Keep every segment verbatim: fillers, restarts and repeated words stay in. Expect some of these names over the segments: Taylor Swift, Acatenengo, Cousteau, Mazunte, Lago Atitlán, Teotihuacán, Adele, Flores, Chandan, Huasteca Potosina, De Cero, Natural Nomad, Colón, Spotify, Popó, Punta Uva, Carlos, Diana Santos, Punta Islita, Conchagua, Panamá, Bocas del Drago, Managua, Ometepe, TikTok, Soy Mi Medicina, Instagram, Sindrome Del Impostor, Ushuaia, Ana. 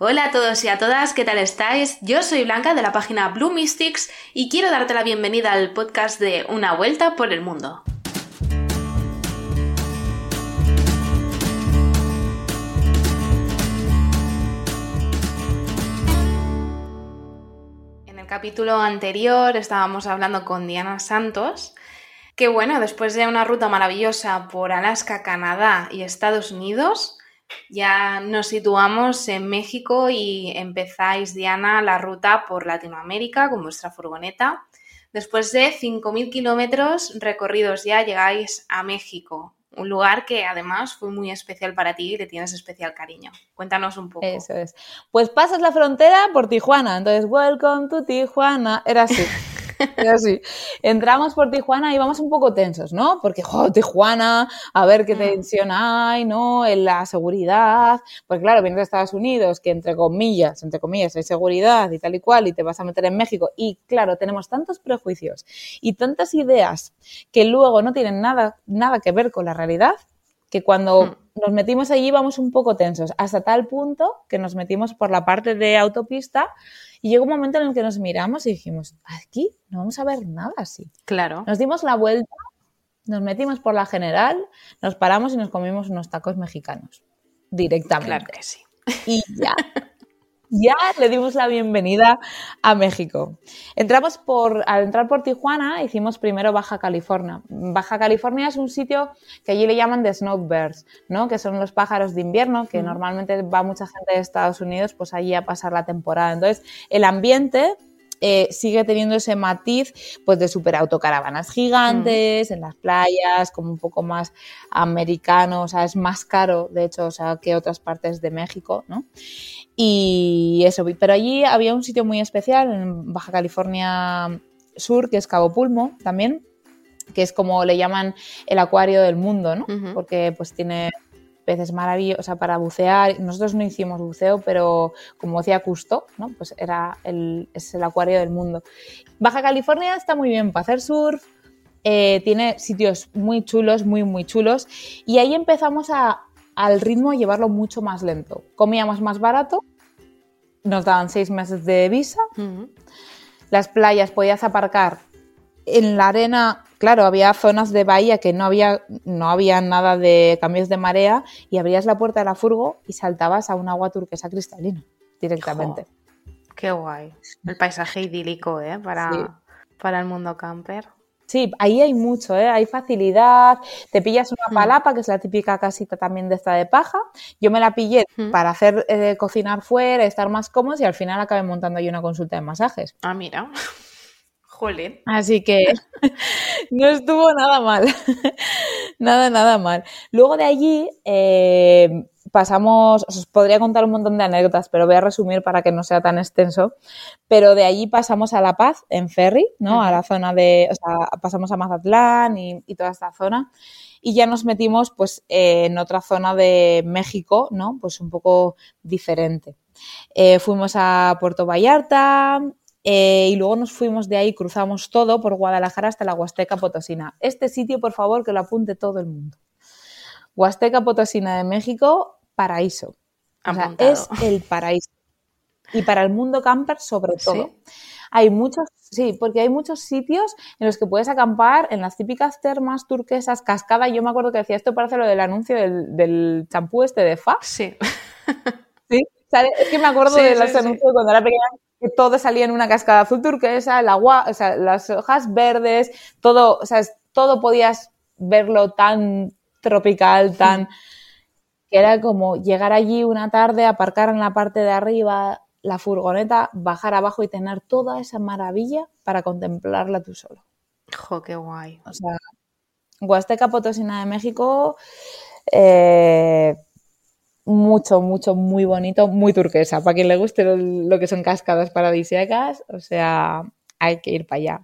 Hola a todos y a todas, ¿qué tal estáis? Yo soy Blanca de la página Blue Mystics y quiero darte la bienvenida al podcast de Una Vuelta por el Mundo. En el capítulo anterior estábamos hablando con Diana Santos, que bueno, después de una ruta maravillosa por Alaska, Canadá y Estados Unidos, ya nos situamos en México y empezáis, Diana, la ruta por Latinoamérica con vuestra furgoneta. Después de cinco mil kilómetros recorridos ya llegáis a México, un lugar que además fue muy especial para ti y le tienes especial cariño. Cuéntanos un poco. Eso es. Pues pasas la frontera por Tijuana, entonces welcome to Tijuana, era así. Sí. Entramos por Tijuana y vamos un poco tensos, ¿no? Porque, jo, Tijuana, a ver qué tensión hay, ¿no? En la seguridad, pues claro, vienes de Estados Unidos, que entre comillas, entre comillas, hay seguridad y tal y cual, y te vas a meter en México. Y claro, tenemos tantos prejuicios y tantas ideas que luego no tienen nada, nada que ver con la realidad, que cuando mm. nos metimos allí íbamos un poco tensos, hasta tal punto que nos metimos por la parte de autopista y llegó un momento en el que nos miramos y dijimos, aquí no vamos a ver nada así. Claro. Nos dimos la vuelta, nos metimos por la general, nos paramos y nos comimos unos tacos mexicanos directamente. Claro que sí. Y ya, ya le dimos la bienvenida a México. Entramos por, al entrar por Tijuana hicimos primero Baja California. Baja California es un sitio que allí le llaman de snowbirds, ¿no? Que son los pájaros de invierno, que mm. normalmente va mucha gente de Estados Unidos pues allí a pasar la temporada. Entonces el ambiente eh, sigue teniendo ese matiz pues de super autocaravanas gigantes, mm. en las playas, como un poco más americano, o sea, es más caro, de hecho, o sea, que otras partes de México, ¿no? Y eso, pero allí había un sitio muy especial en Baja California Sur, que es Cabo Pulmo también, que es como le llaman el acuario del mundo, ¿no? Uh-huh. Porque pues tiene peces maravillosos, o sea, para bucear. Nosotros no hicimos buceo, pero como decía Cousteau, ¿no? Pues era el, es el acuario del mundo. Baja California está muy bien para hacer surf, eh, tiene sitios muy chulos, muy, muy chulos, y ahí empezamos a al ritmo llevarlo mucho más lento. Comíamos más barato, nos daban seis meses de visa, uh-huh. Las playas podías aparcar en la arena, claro, había zonas de bahía que no había, no había nada de cambios de marea y abrías la puerta de la furgo y saltabas a un agua turquesa cristalina directamente. ¡Joder! ¡Qué guay! El paisaje idílico, ¿eh? Para, sí. Para el mundo camper. Sí, ahí hay mucho, ¿eh? Hay facilidad, te pillas una palapa, que es la típica casita también de esta de paja, yo me la pillé ¿Mm? Para hacer eh, cocinar fuera, estar más cómodos y al final acabé montando yo una consulta de masajes. Ah, mira, jolín. Así que no estuvo nada mal, nada, nada mal. Luego de allí eh, pasamos, os podría contar un montón de anécdotas, pero voy a resumir para que no sea tan extenso, pero de allí pasamos a La Paz en ferry, ¿no? A la zona de, o sea, pasamos a Mazatlán y, y toda esta zona, y ya nos metimos pues eh, en otra zona de México, ¿no? Pues un poco diferente. Eh, fuimos a Puerto Vallarta, Eh, y luego nos fuimos de ahí, cruzamos todo por Guadalajara hasta la Huasteca Potosina. Este sitio, por favor, que lo apunte todo el mundo. Huasteca Potosina de México, paraíso. Apuntado. O sea, es el paraíso. Y para el mundo camper, sobre todo. ¿Sí? Hay muchos, sí, porque hay muchos sitios en los que puedes acampar, en las típicas termas turquesas, cascada. Yo me acuerdo que decía, esto parece lo del anuncio del, del champú este de F A. Sí. ¿Sí? ¿Sabes? Es que me acuerdo sí, de los sí, anuncios sí. cuando era pequeña. Que todo salía en una cascada azul turquesa, el agua, o sea, las hojas verdes, todo, o sea, todo podías verlo tan tropical, tan... que era como llegar allí una tarde, aparcar en la parte de arriba la furgoneta, bajar abajo y tener toda esa maravilla para contemplarla tú solo. ¡Jo, qué guay! O sea, Huasteca Potosina de México... Eh... mucho, mucho, muy bonito, muy turquesa. Para quien le guste lo, lo que son cascadas paradisíacas, o sea, hay que ir para allá.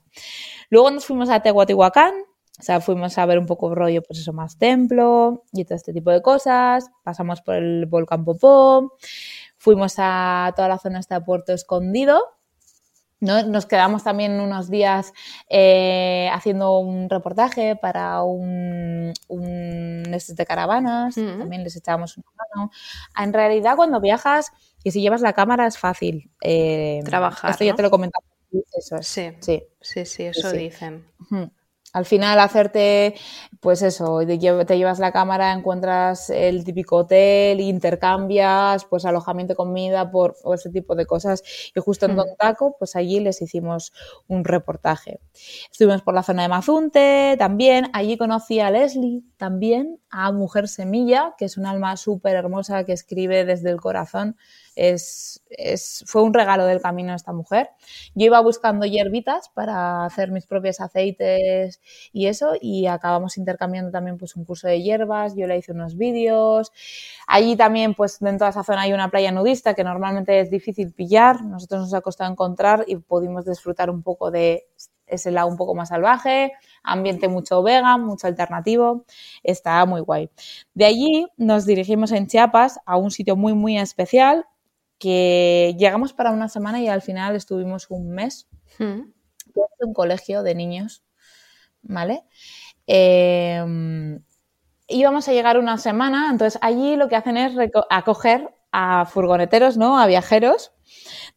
Luego nos fuimos a Teotihuacán, o sea, fuimos a ver un poco rollo, pues eso, más templo y todo este tipo de cosas. Pasamos por el volcán Popó, fuimos a toda la zona hasta Puerto Escondido, ¿no? Nos quedamos también unos días eh, haciendo un reportaje para un, un estos de caravanas, uh-huh. También les echábamos una mano. En realidad, cuando viajas y si llevas la cámara es fácil eh, trabajar. Esto ¿no? Ya te lo comentaba. Eso es. Sí, sí, sí, sí eso sí. Dicen. Uh-huh. Al final hacerte, pues eso, te llevas la cámara, encuentras el típico hotel, intercambias, pues alojamiento, comida, por o ese tipo de cosas. Y justo en Don Taco, pues allí les hicimos un reportaje. Estuvimos por la zona de Mazunte también, allí conocí a Leslie también, a Mujer Semilla, que es un alma súper hermosa que escribe desde el corazón. Es, es, fue un regalo del camino esta mujer. Yo iba buscando hierbitas para hacer mis propios aceites y eso, y acabamos intercambiando también pues un curso de hierbas, yo le hice unos vídeos. Allí también pues en toda esa zona hay una playa nudista que normalmente es difícil pillar, nosotros nos ha costado encontrar y pudimos disfrutar un poco de ese lado un poco más salvaje, ambiente mucho vegan, mucho alternativo, está muy guay. De allí nos dirigimos en Chiapas a un sitio muy muy especial que llegamos para una semana y al final estuvimos un mes en un colegio de niños, ¿vale? Eh, íbamos a llegar una semana, entonces allí lo que hacen es reco- acoger a furgoneteros, ¿no? A viajeros,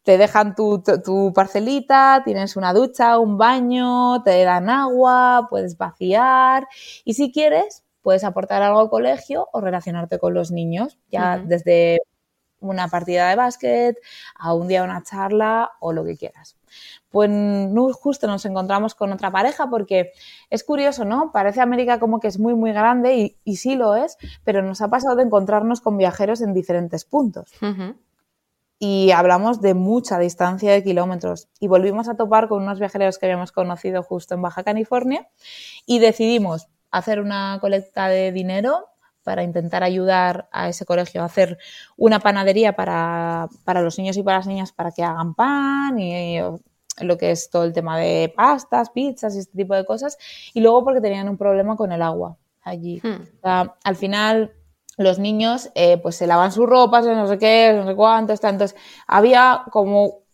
te dejan tu, tu, tu parcelita, tienes una ducha, un baño, te dan agua, puedes vaciar y si quieres puedes aportar algo al colegio o relacionarte con los niños, ya uh-huh. Desde... una partida de básquet, a un día una charla o lo que quieras. Pues no, justo nos encontramos con otra pareja porque es curioso, ¿no? Parece América como que es muy, muy grande y, y sí lo es, pero nos ha pasado de encontrarnos con viajeros en diferentes puntos. Uh-huh. Y hablamos de mucha distancia de kilómetros y volvimos a topar con unos viajeros que habíamos conocido justo en Baja California y decidimos hacer una colecta de dinero para intentar ayudar a ese colegio a hacer una panadería para, para los niños y para las niñas para que hagan pan y, y lo que es todo el tema de pastas, pizzas y este tipo de cosas. Y luego porque tenían un problema con el agua allí. Hmm. O sea, al final los niños eh, pues se lavan sus ropas, no sé qué, no sé cuántos, tantos. Había como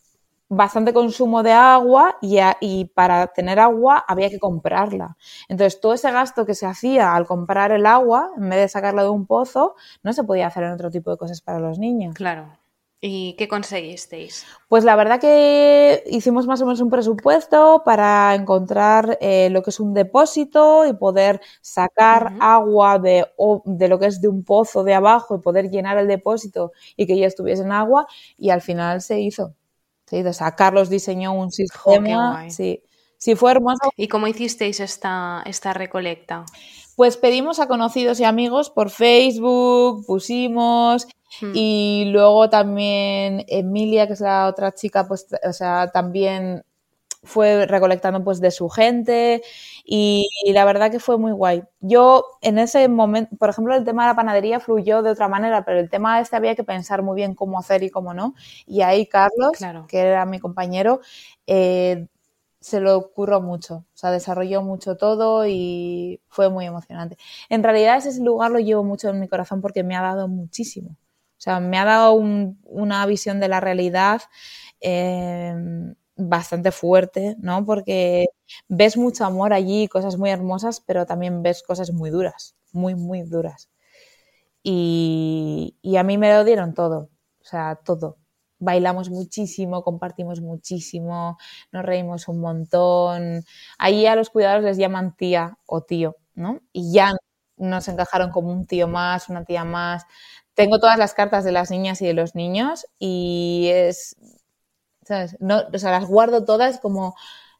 bastante consumo de agua y, a, y para tener agua había que comprarla. Entonces, todo ese gasto que se hacía al comprar el agua, en vez de sacarla de un pozo, no se podía hacer en otro tipo de cosas para los niños. Claro. ¿Y qué conseguisteis? Pues la verdad que hicimos más o menos un presupuesto para encontrar eh, lo que es un depósito y poder sacar uh-huh. agua de, o, de lo que es de un pozo de abajo y poder llenar el depósito y que ya estuviese en agua y al final se hizo. Sí, o sea, Carlos diseñó un sistema. Sí. Sí, fue hermoso. ¿Y cómo hicisteis esta, esta recolecta? Pues pedimos a conocidos y amigos por Facebook, pusimos hmm. y luego también Emilia, que es la otra chica, pues, o sea, también fue recolectando pues de su gente y, y la verdad que fue muy guay. Yo en ese momento, por ejemplo, el tema de la panadería fluyó de otra manera, pero el tema este había que pensar muy bien cómo hacer y cómo no. Y ahí Carlos, claro, que era mi compañero, eh, se lo curró mucho, o sea, desarrolló mucho todo y fue muy emocionante. En realidad ese lugar lo llevo mucho en mi corazón porque me ha dado muchísimo. O sea, me ha dado un, una visión de la realidad eh, bastante fuerte, ¿no? Porque ves mucho amor allí, cosas muy hermosas, pero también ves cosas muy duras, muy, muy duras. Y, y a mí me lo dieron todo, o sea, todo. Bailamos muchísimo, compartimos muchísimo, nos reímos un montón. Ahí a los cuidadores les llaman tía o tío, ¿no? Y ya nos encajaron como un tío más, una tía más. Tengo todas las cartas de las niñas y de los niños y es, ¿sabes? No, o sea, las guardo todas como,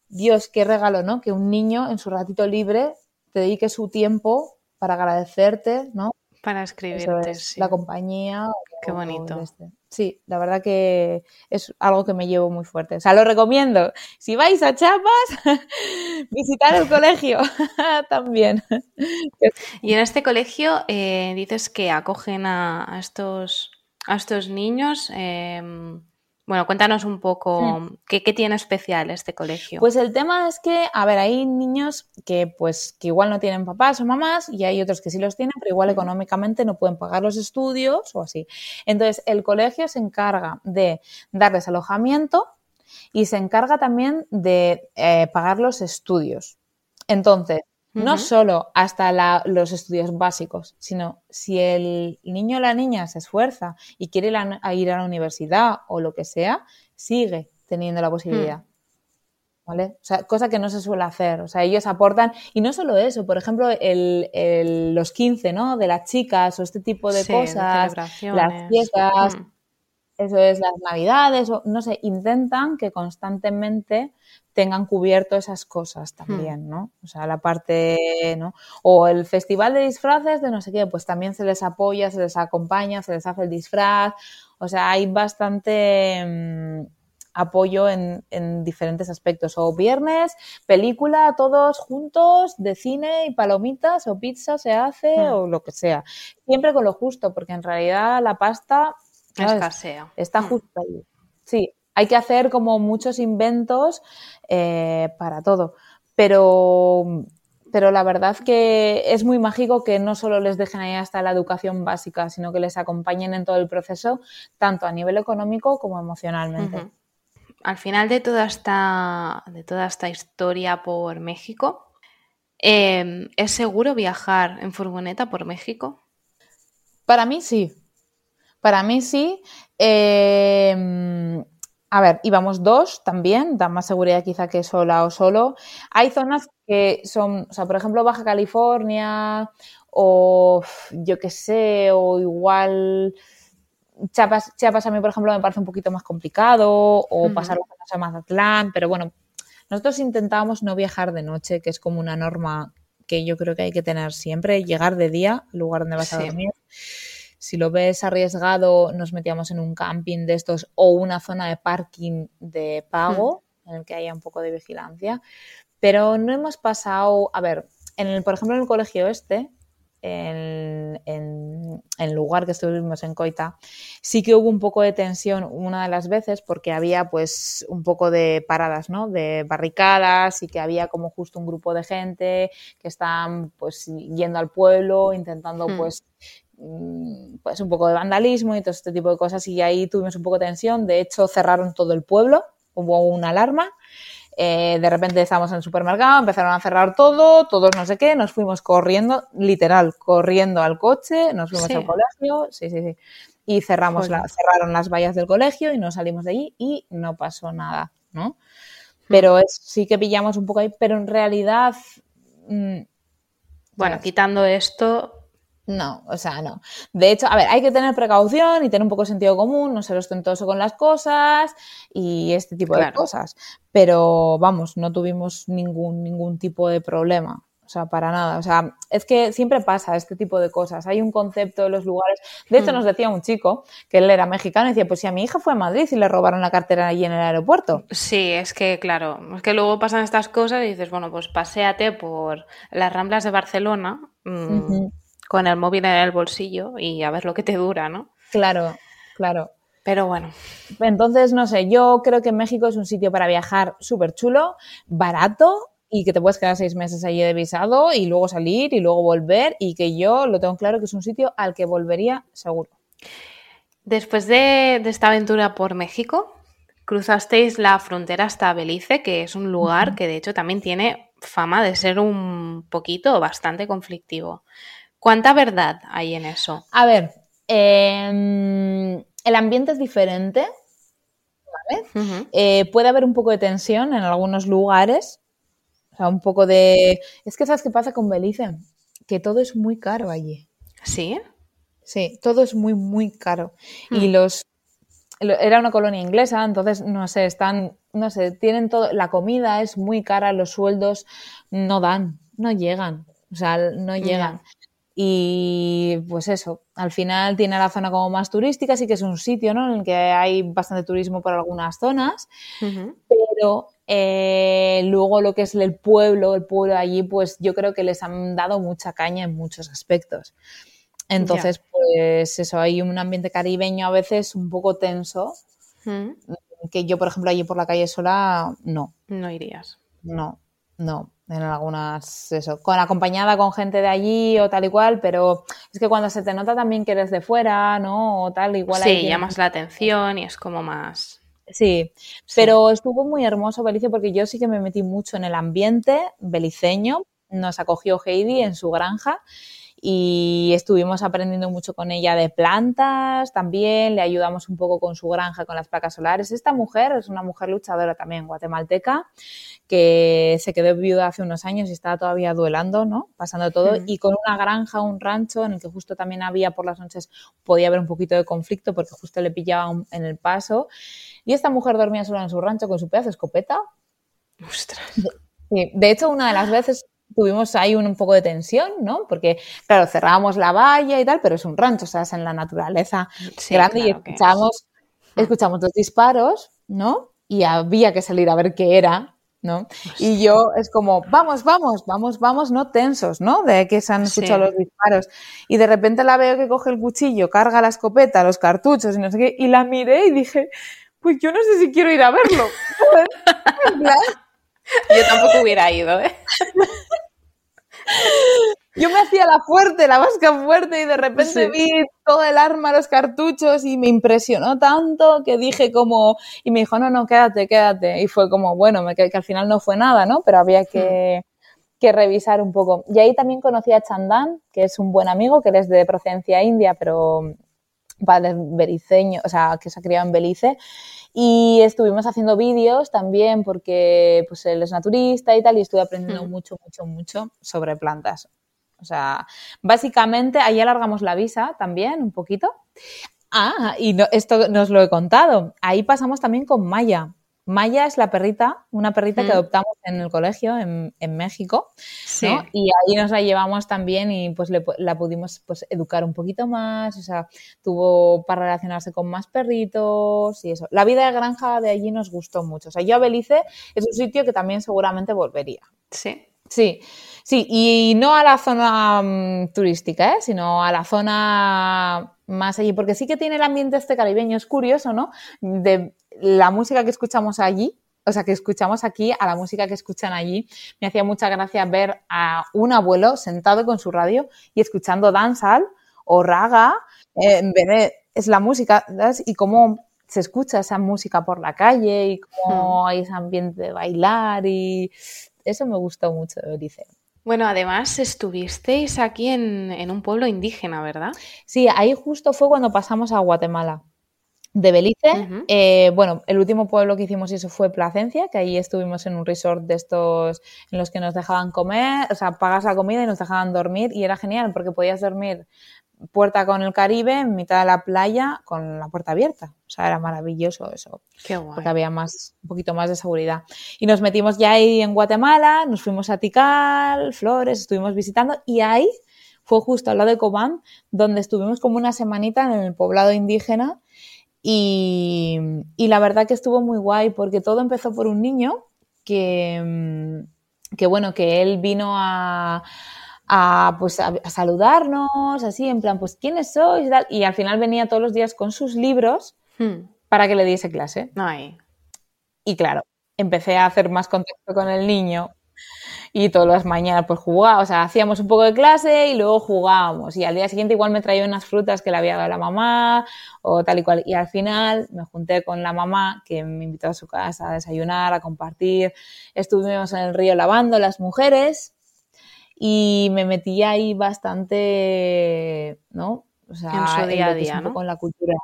Dios, qué regalo, ¿no? Que un niño en su ratito libre te dedique su tiempo para agradecerte, ¿no? Para escribirte, es, sí. La compañía. Qué o, bonito. Este. Sí, la verdad que es algo que me llevo muy fuerte. O sea, lo recomiendo. Si vais a Chiapas, visitar el colegio también. Y en este colegio eh, dices que acogen a, a, estos, a estos niños. Eh, bueno, cuéntanos un poco hmm. qué, qué tiene especial este colegio. Pues el tema es que, a ver, hay niños que, pues, que igual no tienen papás o mamás y hay otros que sí los tienen, pero igual económicamente no pueden pagar los estudios o así. Entonces, el colegio se encarga de darles alojamiento y se encarga también de eh, pagar los estudios. Entonces, uh-huh. no solo hasta la, los estudios básicos, sino si el niño o la niña se esfuerza y quiere ir a, a ir a la universidad o lo que sea, sigue teniendo la posibilidad. Uh-huh. ¿Vale? O sea, cosa que no se suele hacer. O sea, ellos aportan, y no solo eso, por ejemplo, el, el, los quince, ¿no? De las chicas o este tipo de sí, cosas, las fiestas, mm. eso es, las navidades, o, no sé, intentan que constantemente tengan cubierto esas cosas también, mm. ¿no? O sea, la parte, ¿no? O el festival de disfraces de no sé qué, pues también se les apoya, se les acompaña, se les hace el disfraz, o sea, hay bastante... Mmm, apoyo en, en diferentes aspectos, o viernes, película, todos juntos, de cine y palomitas o pizza se hace mm. o lo que sea. Siempre con lo justo, porque en realidad la pasta escasea. Está mm. justo ahí. Sí, hay que hacer como muchos inventos eh, para todo, pero... pero la verdad que es muy mágico que no solo les dejen ahí hasta la educación básica, sino que les acompañen en todo el proceso, tanto a nivel económico como emocionalmente. Uh-huh. Al final de toda esta, de toda esta historia por México, eh, ¿es seguro viajar en furgoneta por México? Para mí sí. Para mí sí. Eh, a ver, íbamos dos también, da más seguridad quizá que sola o solo. Hay zonas que son, o sea, por ejemplo, Baja California o yo qué sé, o igual... Chiapas, Chiapas a mí, por ejemplo, me parece un poquito más complicado, o uh-huh. pasar las cosas a Mazatlán, pero bueno, nosotros intentábamos no viajar de noche, que es como una norma que yo creo que hay que tener siempre, llegar de día al lugar donde vas sí. a dormir. Si lo ves arriesgado, nos metíamos en un camping de estos o una zona de parking de pago, uh-huh. en el que haya un poco de vigilancia, pero no hemos pasado, a ver, en el, por ejemplo, en el colegio este, En, en, en el lugar que estuvimos en Cahuita, sí que hubo un poco de tensión una de las veces porque había pues un poco de paradas, ¿no? De barricadas y que había como justo un grupo de gente que están pues yendo al pueblo, intentando hmm. pues, pues un poco de vandalismo y todo este tipo de cosas y ahí tuvimos un poco de tensión, de hecho cerraron todo el pueblo, hubo una alarma. Eh, de repente estábamos en el supermercado, empezaron a cerrar todo, todos no sé qué, nos fuimos corriendo, literal, corriendo al coche, nos fuimos sí. al colegio, sí, sí, sí, y cerramos la, cerraron las vallas del colegio y nos salimos de allí y no pasó nada, ¿no? Pero es, sí que pillamos un poco ahí, pero en realidad... Mmm, bueno, quitando esto... No, o sea, no. De hecho, a ver, hay que tener precaución y tener un poco de sentido común, no ser ostentoso con las cosas y este tipo claro. de cosas. Pero, vamos, no tuvimos ningún ningún tipo de problema. O sea, para nada. O sea, es que siempre pasa este tipo de cosas. Hay un concepto de los lugares. De hecho, nos decía un chico que él era mexicano y decía, pues si a mi hija fue a Madrid y le robaron la cartera allí en el aeropuerto. Sí, es que claro, es que luego pasan estas cosas y dices, bueno, pues paséate por las Ramblas de Barcelona mmm, uh-huh. con el móvil en el bolsillo y a ver lo que te dura, ¿no? Claro, claro. Pero bueno. Entonces, no sé, yo creo que México es un sitio para viajar súper chulo, barato, y que te puedes quedar seis meses allí de visado y luego salir y luego volver, y que yo lo tengo claro que es un sitio al que volvería seguro. Después de, de esta aventura por México, cruzasteis la frontera hasta Belice, que es un lugar uh-huh. que de hecho también tiene fama de ser un poquito bastante conflictivo. ¿Cuánta verdad hay en eso? A ver, eh, el ambiente es diferente, ¿vale? Uh-huh. Eh, puede haber un poco de tensión en algunos lugares. O sea, un poco de... Es que ¿sabes qué pasa con Belice? Que todo es muy caro allí. ¿Sí? Sí, todo es muy, muy caro. Mm. Y los... Era una colonia inglesa, entonces, no sé, están... No sé, tienen todo... La comida es muy cara, los sueldos no dan, no llegan. O sea, no llegan. Yeah. Y pues eso, al final tiene la zona como más turística, sí que es un sitio, ¿no?, en el que hay bastante turismo por algunas zonas, uh-huh. pero eh, luego lo que es el pueblo, el pueblo allí, pues yo creo que les han dado mucha caña en muchos aspectos. Entonces, yeah. pues eso, hay un ambiente caribeño a veces un poco tenso, uh-huh. que yo, por ejemplo, allí por la calle sola, no. No irías. No, no. En algunas, eso, con acompañada con gente de allí o tal y cual, pero es que cuando se te nota también que eres de fuera, ¿no? O tal, igual sí, ahí llamas la atención y es como más... Sí, sí, pero estuvo muy hermoso Belice porque yo sí que me metí mucho en el ambiente beliceño, nos acogió Heidi en su granja y estuvimos aprendiendo mucho con ella de plantas también, le ayudamos un poco con su granja, con las placas solares. Esta mujer es una mujer luchadora también, guatemalteca, que se quedó viuda hace unos años y estaba todavía duelando, ¿no? Pasando todo, uh-huh. y con una granja, un rancho en el que justo también había por las noches, podía haber un poquito de conflicto porque justo le pillaba un, en el paso, y esta mujer dormía sola en su rancho con su pedazo de escopeta. ¡Ostras! Sí. De hecho, una de las veces tuvimos ahí un, un poco de tensión, ¿no? Porque, claro, cerrábamos la valla y tal, pero es un rancho, o sea, es en la naturaleza sí, grande claro y escuchamos, es. escuchamos los disparos, ¿no? Y había que salir a ver qué era, ¿no? Y yo es como, vamos, vamos, vamos, vamos, no tensos, ¿no? De que se han escuchado sí. los disparos. Y de repente la veo que coge el cuchillo, carga la escopeta, los cartuchos y no sé qué, y la miré y dije, pues yo no sé si quiero ir a verlo. Yo tampoco hubiera ido, ¿eh? Yo me hacía la fuerte, la vasca fuerte, y de repente sí. vi todo el arma, los cartuchos, y me impresionó tanto que dije como... Y me dijo, no, no, quédate, quédate. Y fue como, bueno, me, que, que al final no fue nada, ¿no? Pero había que, que revisar un poco. Y ahí también conocí a Chandan, que es un buen amigo, que él es de procedencia india, pero padre beliceño, o sea, que se ha criado en Belice. Y estuvimos haciendo vídeos también porque pues él es naturista y tal, y estuve aprendiendo mm. mucho, mucho, mucho sobre plantas. O sea, básicamente ahí alargamos la visa también un poquito. Ah, y no, esto no os lo he contado. Ahí pasamos también con Maya. Maya es la perrita, una perrita mm. que adoptamos en el colegio en, en México, sí. ¿no? Y ahí nos la llevamos también y pues le, la pudimos pues educar un poquito más, o sea, tuvo para relacionarse con más perritos y eso. La vida de granja de allí nos gustó mucho. O sea, yo a Belice es un sitio que también seguramente volvería. Sí. Sí, sí, y no a la zona um, turística, ¿eh? Sino a la zona más allí, porque sí que tiene el ambiente este caribeño, es curioso, ¿no? De la música que escuchamos allí, o sea, que escuchamos aquí, a la música que escuchan allí. Me hacía mucha gracia ver a un abuelo sentado con su radio y escuchando dancehall o raga, eh, en vez de, es la música, ¿sabes? Y cómo se escucha esa música por la calle y cómo hay ese ambiente de bailar y... Eso me gustó mucho, dice. Bueno, además estuvisteis aquí en, en un pueblo indígena, ¿verdad? Sí, ahí justo fue cuando pasamos a Guatemala. De Belice, uh-huh. eh, bueno, el último pueblo que hicimos eso fue Plasencia, que ahí estuvimos en un resort de estos en los que nos dejaban comer, o sea, pagas la comida y nos dejaban dormir y era genial porque podías dormir puerta con el Caribe, en mitad de la playa, con la puerta abierta. O sea, era maravilloso eso. Qué guay. Porque había más, un poquito más de seguridad. Y nos metimos ya ahí en Guatemala, nos fuimos a Tikal, Flores, estuvimos visitando, y ahí fue justo al lado de Cobán, donde estuvimos como una semanita en el poblado indígena, y, y la verdad que estuvo muy guay, porque todo empezó por un niño que, que bueno, que él vino a... a pues a, a saludarnos, así en plan, pues ¿quiénes sois? Y tal. Y al final venía todos los días con sus libros hmm. para que le diese clase. Ay. Y claro, empecé a hacer más contacto con el niño y todas las mañanas pues jugábamos, o sea, hacíamos un poco de clase y luego jugábamos. Y al día siguiente igual me traía unas frutas que le había dado la mamá o tal y cual. Y al final me junté con la mamá, que me invitó a su casa a desayunar, a compartir. Estuvimos en el río lavando las mujeres. Y me metí ahí bastante, ¿no? O sea, en su día a día, ¿no? Con la cultura.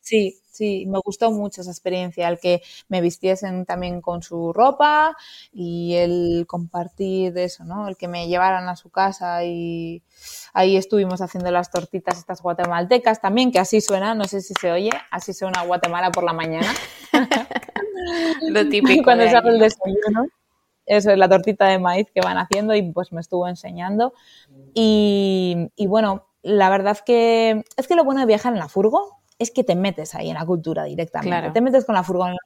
Sí, sí, me gustó mucho esa experiencia, el que me vistiesen también con su ropa y el compartir eso, ¿no? El que me llevaran a su casa y ahí estuvimos haciendo las tortitas estas guatemaltecas también, que así suena, no sé si se oye, así suena Guatemala por la mañana. Lo típico. Cuando se hace el desayuno. Eso es la tortita de maíz que van haciendo y pues me estuvo enseñando. Y, y bueno, la verdad que es que lo bueno de viajar en la furgo es que te metes ahí en la cultura directamente. Claro. Te metes con la furgo en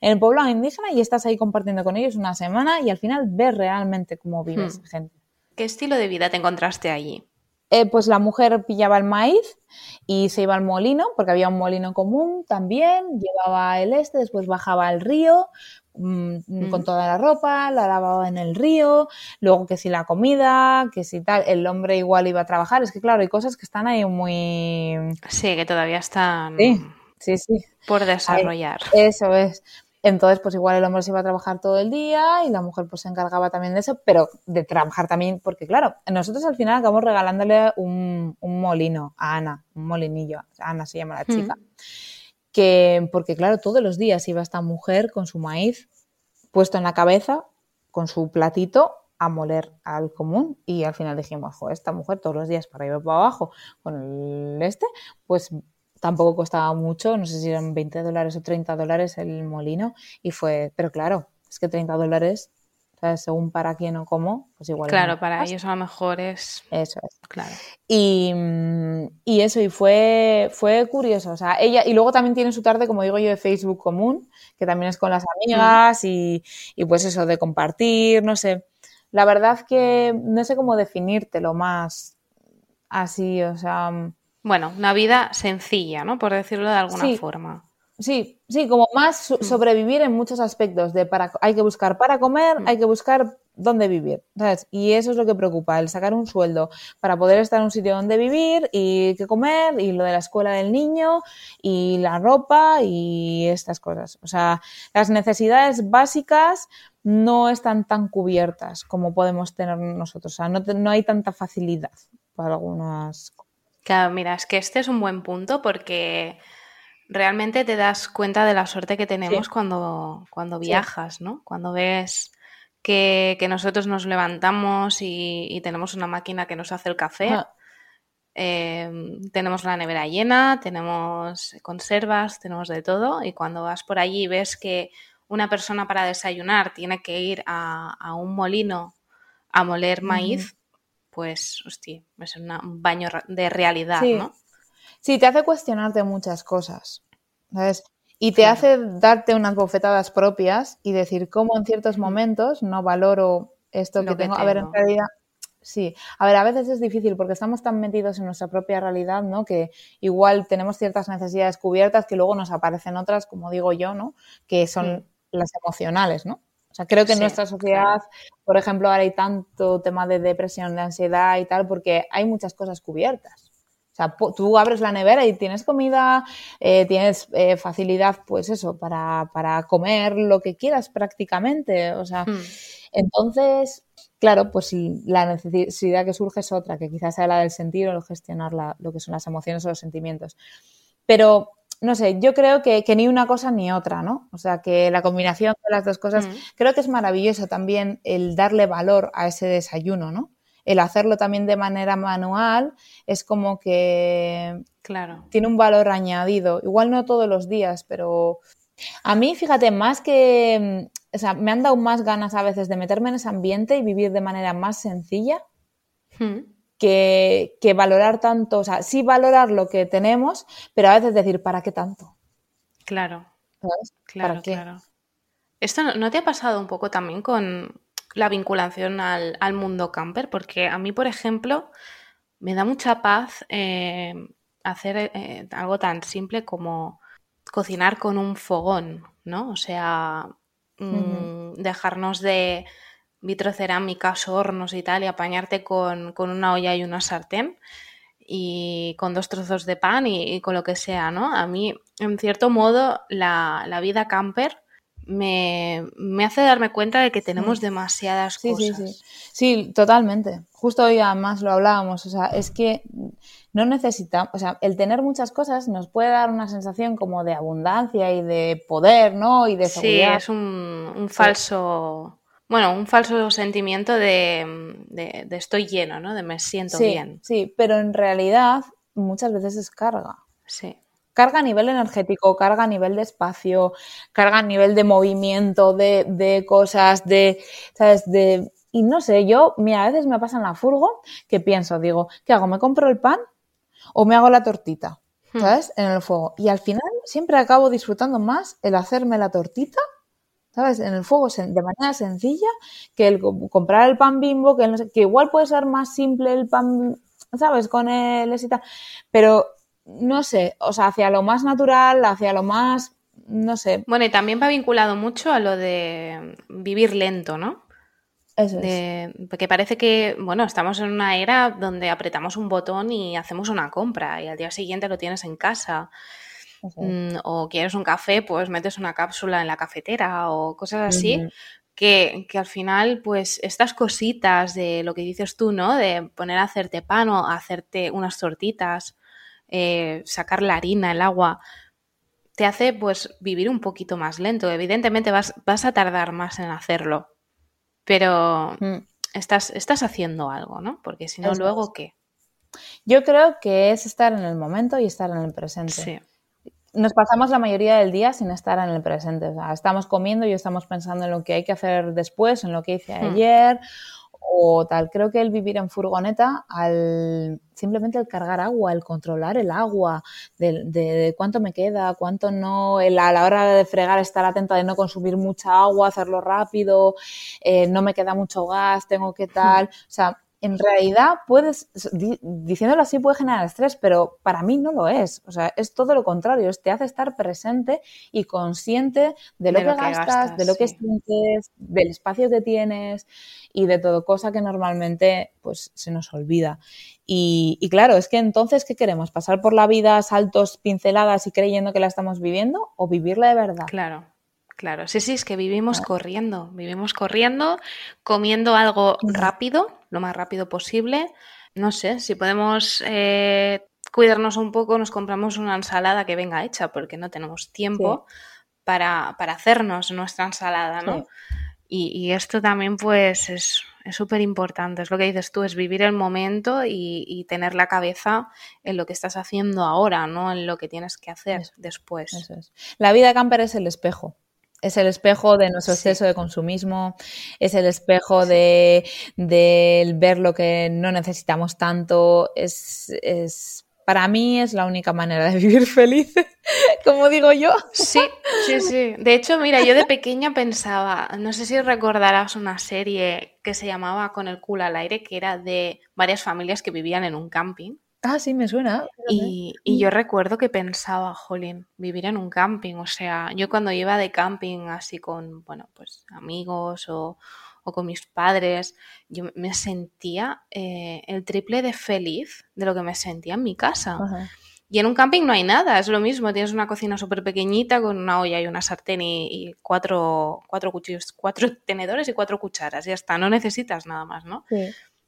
el poblado indígena y estás ahí compartiendo con ellos una semana y al final ves realmente cómo vive esa hmm. gente. ¿Qué estilo de vida te encontraste allí? Eh, pues la mujer pillaba el maíz y se iba al molino, porque había un molino común también, llevaba el este, después bajaba al río mmm, mm. con toda la ropa, la lavaba en el río, luego que si la comida, que si tal, el hombre igual iba a trabajar, es que claro, hay cosas que están ahí muy... Sí, que todavía están sí, sí, sí. por desarrollar. Ay, eso es. Entonces, pues igual el hombre se iba a trabajar todo el día y la mujer pues se encargaba también de eso, pero de trabajar también, porque claro, nosotros al final acabamos regalándole un, un molino a Ana, un molinillo, Ana se llama la chica, mm. que porque claro, todos los días iba esta mujer con su maíz puesto en la cabeza, con su platito, a moler al común y al final dijimos, jo, esta mujer todos los días para arriba y para abajo con el este, pues... Tampoco costaba mucho, no sé si eran veinte dólares o treinta dólares el molino, y fue, pero claro, es que treinta dólares, ¿sabes? Según para quién o cómo, pues igual. Claro, no para pasa. Ellos a lo mejor es... Eso es. Claro. Y, y eso, y fue, fue curioso, o sea, ella, y luego también tiene su tarde, como digo yo, de Facebook común, que también es con las amigas, y, y pues eso de compartir, no sé, la verdad que no sé cómo definírtelo más así, o sea... Bueno, una vida sencilla, ¿no? Por decirlo de alguna sí, forma. Sí, sí, como más sobrevivir en muchos aspectos. De para, hay que buscar para comer, hay que buscar dónde vivir, ¿sabes? Y eso es lo que preocupa, el sacar un sueldo para poder estar en un sitio donde vivir y qué comer y lo de la escuela del niño y la ropa y estas cosas. O sea, las necesidades básicas no están tan cubiertas como podemos tener nosotros. O sea, no, te, no hay tanta facilidad para algunas cosas. Claro, mira, es que este es un buen punto porque realmente te das cuenta de la suerte que tenemos sí. cuando, cuando viajas, sí. ¿no? Cuando ves que, que nosotros nos levantamos y, y tenemos una máquina que nos hace el café, ah. eh, tenemos la nevera llena, tenemos conservas, tenemos de todo y cuando vas por allí y ves que una persona para desayunar tiene que ir a, a un molino a moler maíz, mm. pues, hostia, es una, un baño de realidad, sí. ¿no? Sí, te hace cuestionarte muchas cosas, ¿sabes? Y te sí. hace darte unas bofetadas propias y decir cómo en ciertos momentos no valoro esto que, que tengo. tengo. A ver, en realidad, sí. A ver, a veces es difícil porque estamos tan metidos en nuestra propia realidad, ¿no? Que igual tenemos ciertas necesidades cubiertas que luego nos aparecen otras, como digo yo, ¿no? Que son sí. las emocionales, ¿no? O sea, creo que en sí, nuestra sociedad, claro. por ejemplo, ahora hay tanto tema de depresión, de ansiedad y tal, porque hay muchas cosas cubiertas. O sea, tú abres la nevera y tienes comida, eh, tienes eh, facilidad, pues eso, para, para comer lo que quieras prácticamente. O sea, hmm. entonces, claro, pues la necesidad que surge es otra, que quizás sea la del sentir o el gestionar la, lo que son las emociones o los sentimientos. Pero... No sé, yo creo que, que ni una cosa ni otra, ¿no? O sea, que la combinación de las dos cosas... Mm. Creo que es maravilloso también el darle valor a ese desayuno, ¿no? el hacerlo también de manera manual es como que claro. tiene un valor añadido. Igual no todos los días, pero a mí, fíjate, más que... O sea, me han dado más ganas a veces de meterme en ese ambiente y vivir de manera más sencilla hmm. que, que valorar tanto. O sea, sí valorar lo que tenemos, pero a veces decir, ¿para qué tanto? Claro, ¿sabes? Claro, ¿para qué? Claro. ¿Esto no, no te ha pasado un poco también con la vinculación al, al mundo camper? Porque a mí, por ejemplo, me da mucha paz eh, hacer eh, algo tan simple como cocinar con un fogón, ¿no? O sea, uh-huh. dejarnos de vitrocerámicas, hornos y tal, y apañarte con, con una olla y una sartén y con dos trozos de pan y, y con lo que sea, ¿no? A mí, en cierto modo, la, la vida camper me, me hace darme cuenta de que tenemos demasiadas sí, cosas. Sí, sí. Sí, totalmente. Justo hoy además lo hablábamos, o sea, es que no necesitamos, o sea, el tener muchas cosas nos puede dar una sensación como de abundancia y de poder, ¿no? Y de seguridad. Sí, es un, un falso, sí. bueno, un falso sentimiento de, de, de estoy lleno, ¿no? De me siento sí, bien. Sí, pero en realidad muchas veces es carga. Sí. Carga a nivel energético, carga a nivel de espacio, carga a nivel de movimiento, de, de cosas, de, ¿sabes? De, y no sé, yo, mira, a veces me pasa en la furgo que pienso, digo, ¿qué hago? ¿Me compro el pan o me hago la tortita? ¿Sabes? En el fuego. Y al final siempre acabo disfrutando más el hacerme la tortita, ¿sabes? En el fuego de manera sencilla que el comprar el pan Bimbo, que, el no sé, que igual puede ser más simple el pan, ¿sabes? Con el y tal, pero... no sé, o sea, hacia lo más natural, hacia lo más, no sé. Bueno, y también va vinculado mucho a lo de vivir lento, ¿no? Eso de, es. Porque parece que, bueno, estamos en una era donde apretamos un botón y hacemos una compra y al día siguiente lo tienes en casa. Mm, o quieres un café, pues metes una cápsula en la cafetera o cosas así. Uh-huh. Que, que al final, pues, estas cositas de lo que dices tú, ¿no? De poner a hacerte pan o a hacerte unas tortitas... Eh, sacar la harina, el agua, te hace pues vivir un poquito más lento. Evidentemente vas, vas a tardar más en hacerlo, pero mm. estás, estás haciendo algo, ¿no? Porque si no, es luego, más. ¿Qué? Yo creo que es estar en el momento y estar en el presente. Sí. Nos pasamos la mayoría del día sin estar en el presente. O sea, estamos comiendo y estamos pensando en lo que hay que hacer después, en lo que hice mm. ayer... o tal. Creo que el vivir en furgoneta, al simplemente el cargar agua, el controlar el agua, de, de, de cuánto me queda, cuánto no, el, a la hora de fregar estar atenta de no consumir mucha agua, hacerlo rápido, eh, no me queda mucho gas, tengo que tal, o sea, en realidad puedes, di, diciéndolo así puede generar estrés, pero para mí no lo es, o sea, es todo lo contrario, te hace estar presente y consciente de lo, de lo que, que gastas, gastas, de lo sí. que sientes, del espacio que tienes y de todo, cosa que normalmente pues se nos olvida. Y, y claro, es que entonces, ¿qué queremos? ¿Pasar por la vida saltos, pinceladas y creyendo que la estamos viviendo o vivirla de verdad? Claro. Claro, sí, sí, es que vivimos corriendo, vivimos corriendo, comiendo algo rápido, lo más rápido posible. No sé, si podemos eh, cuidarnos un poco, nos compramos una ensalada que venga hecha, porque no tenemos tiempo sí. para, para hacernos nuestra ensalada, ¿no? Sí. Y, y esto también, pues, es súper importante, es lo que dices tú, es vivir el momento y, y tener la cabeza en lo que estás haciendo ahora, no en lo que tienes que hacer eso, después. Eso es. La vida camper es el espejo. Es el espejo de nuestro exceso sí. de consumismo, es el espejo sí. de, de ver lo que no necesitamos tanto. Es, es, para mí es la única manera de vivir feliz, como digo yo. Sí, sí, sí. De hecho, mira, yo de pequeña pensaba, no sé si recordarás una serie que se llamaba Con el culo al aire, que era de varias familias que vivían en un camping. Ah, sí, me suena. Y, y yo recuerdo que pensaba, jolín, vivir en un camping, o sea, yo cuando iba de camping así con, bueno, pues amigos o, o con mis padres, yo me sentía eh, el triple de feliz de lo que me sentía en mi casa. Ajá. Y en un camping no hay nada, es lo mismo, tienes una cocina súper pequeñita con una olla y una sartén y, y cuatro, cuatro cuchillos, cuatro tenedores y cuatro cucharas, ya está, no necesitas nada más, ¿no? Sí.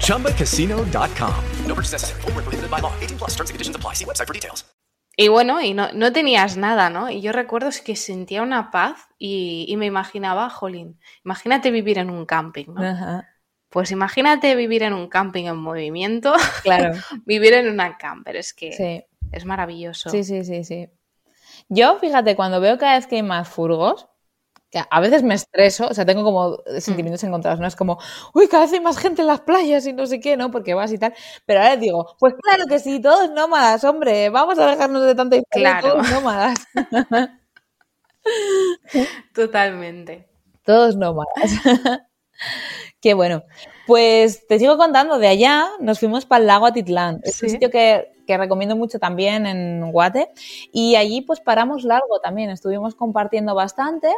chumba casino punto com. No purchase necessary. Void where prohibited by law. eighteen plus terms and conditions apply. See website for details. Y bueno, y no, no tenías nada, ¿no? Y yo recuerdo que sentía una paz y, y me imaginaba, jolín, imagínate vivir en un camping, ¿no? Ajá. Pues imagínate vivir en un camping en movimiento. Claro. Vivir en una camper, es que sí. Es maravilloso. Sí, sí, sí, sí. Yo, fíjate, cuando veo cada vez que hay más furgos, a veces me estreso, o sea, tengo como sentimientos encontrados, ¿no? Es como, uy, cada vez hay más gente en las playas y no sé qué, ¿no? Porque vas y tal. Pero ahora digo, pues claro que sí, todos nómadas, hombre, vamos a dejarnos de tanta historia, claro. Todos nómadas. Totalmente. Todos nómadas. Qué bueno. Pues te sigo contando, de allá nos fuimos para el lago Atitlán. Es ¿sí? un sitio que... que recomiendo mucho también en Guate, y allí pues paramos largo también, estuvimos compartiendo bastante,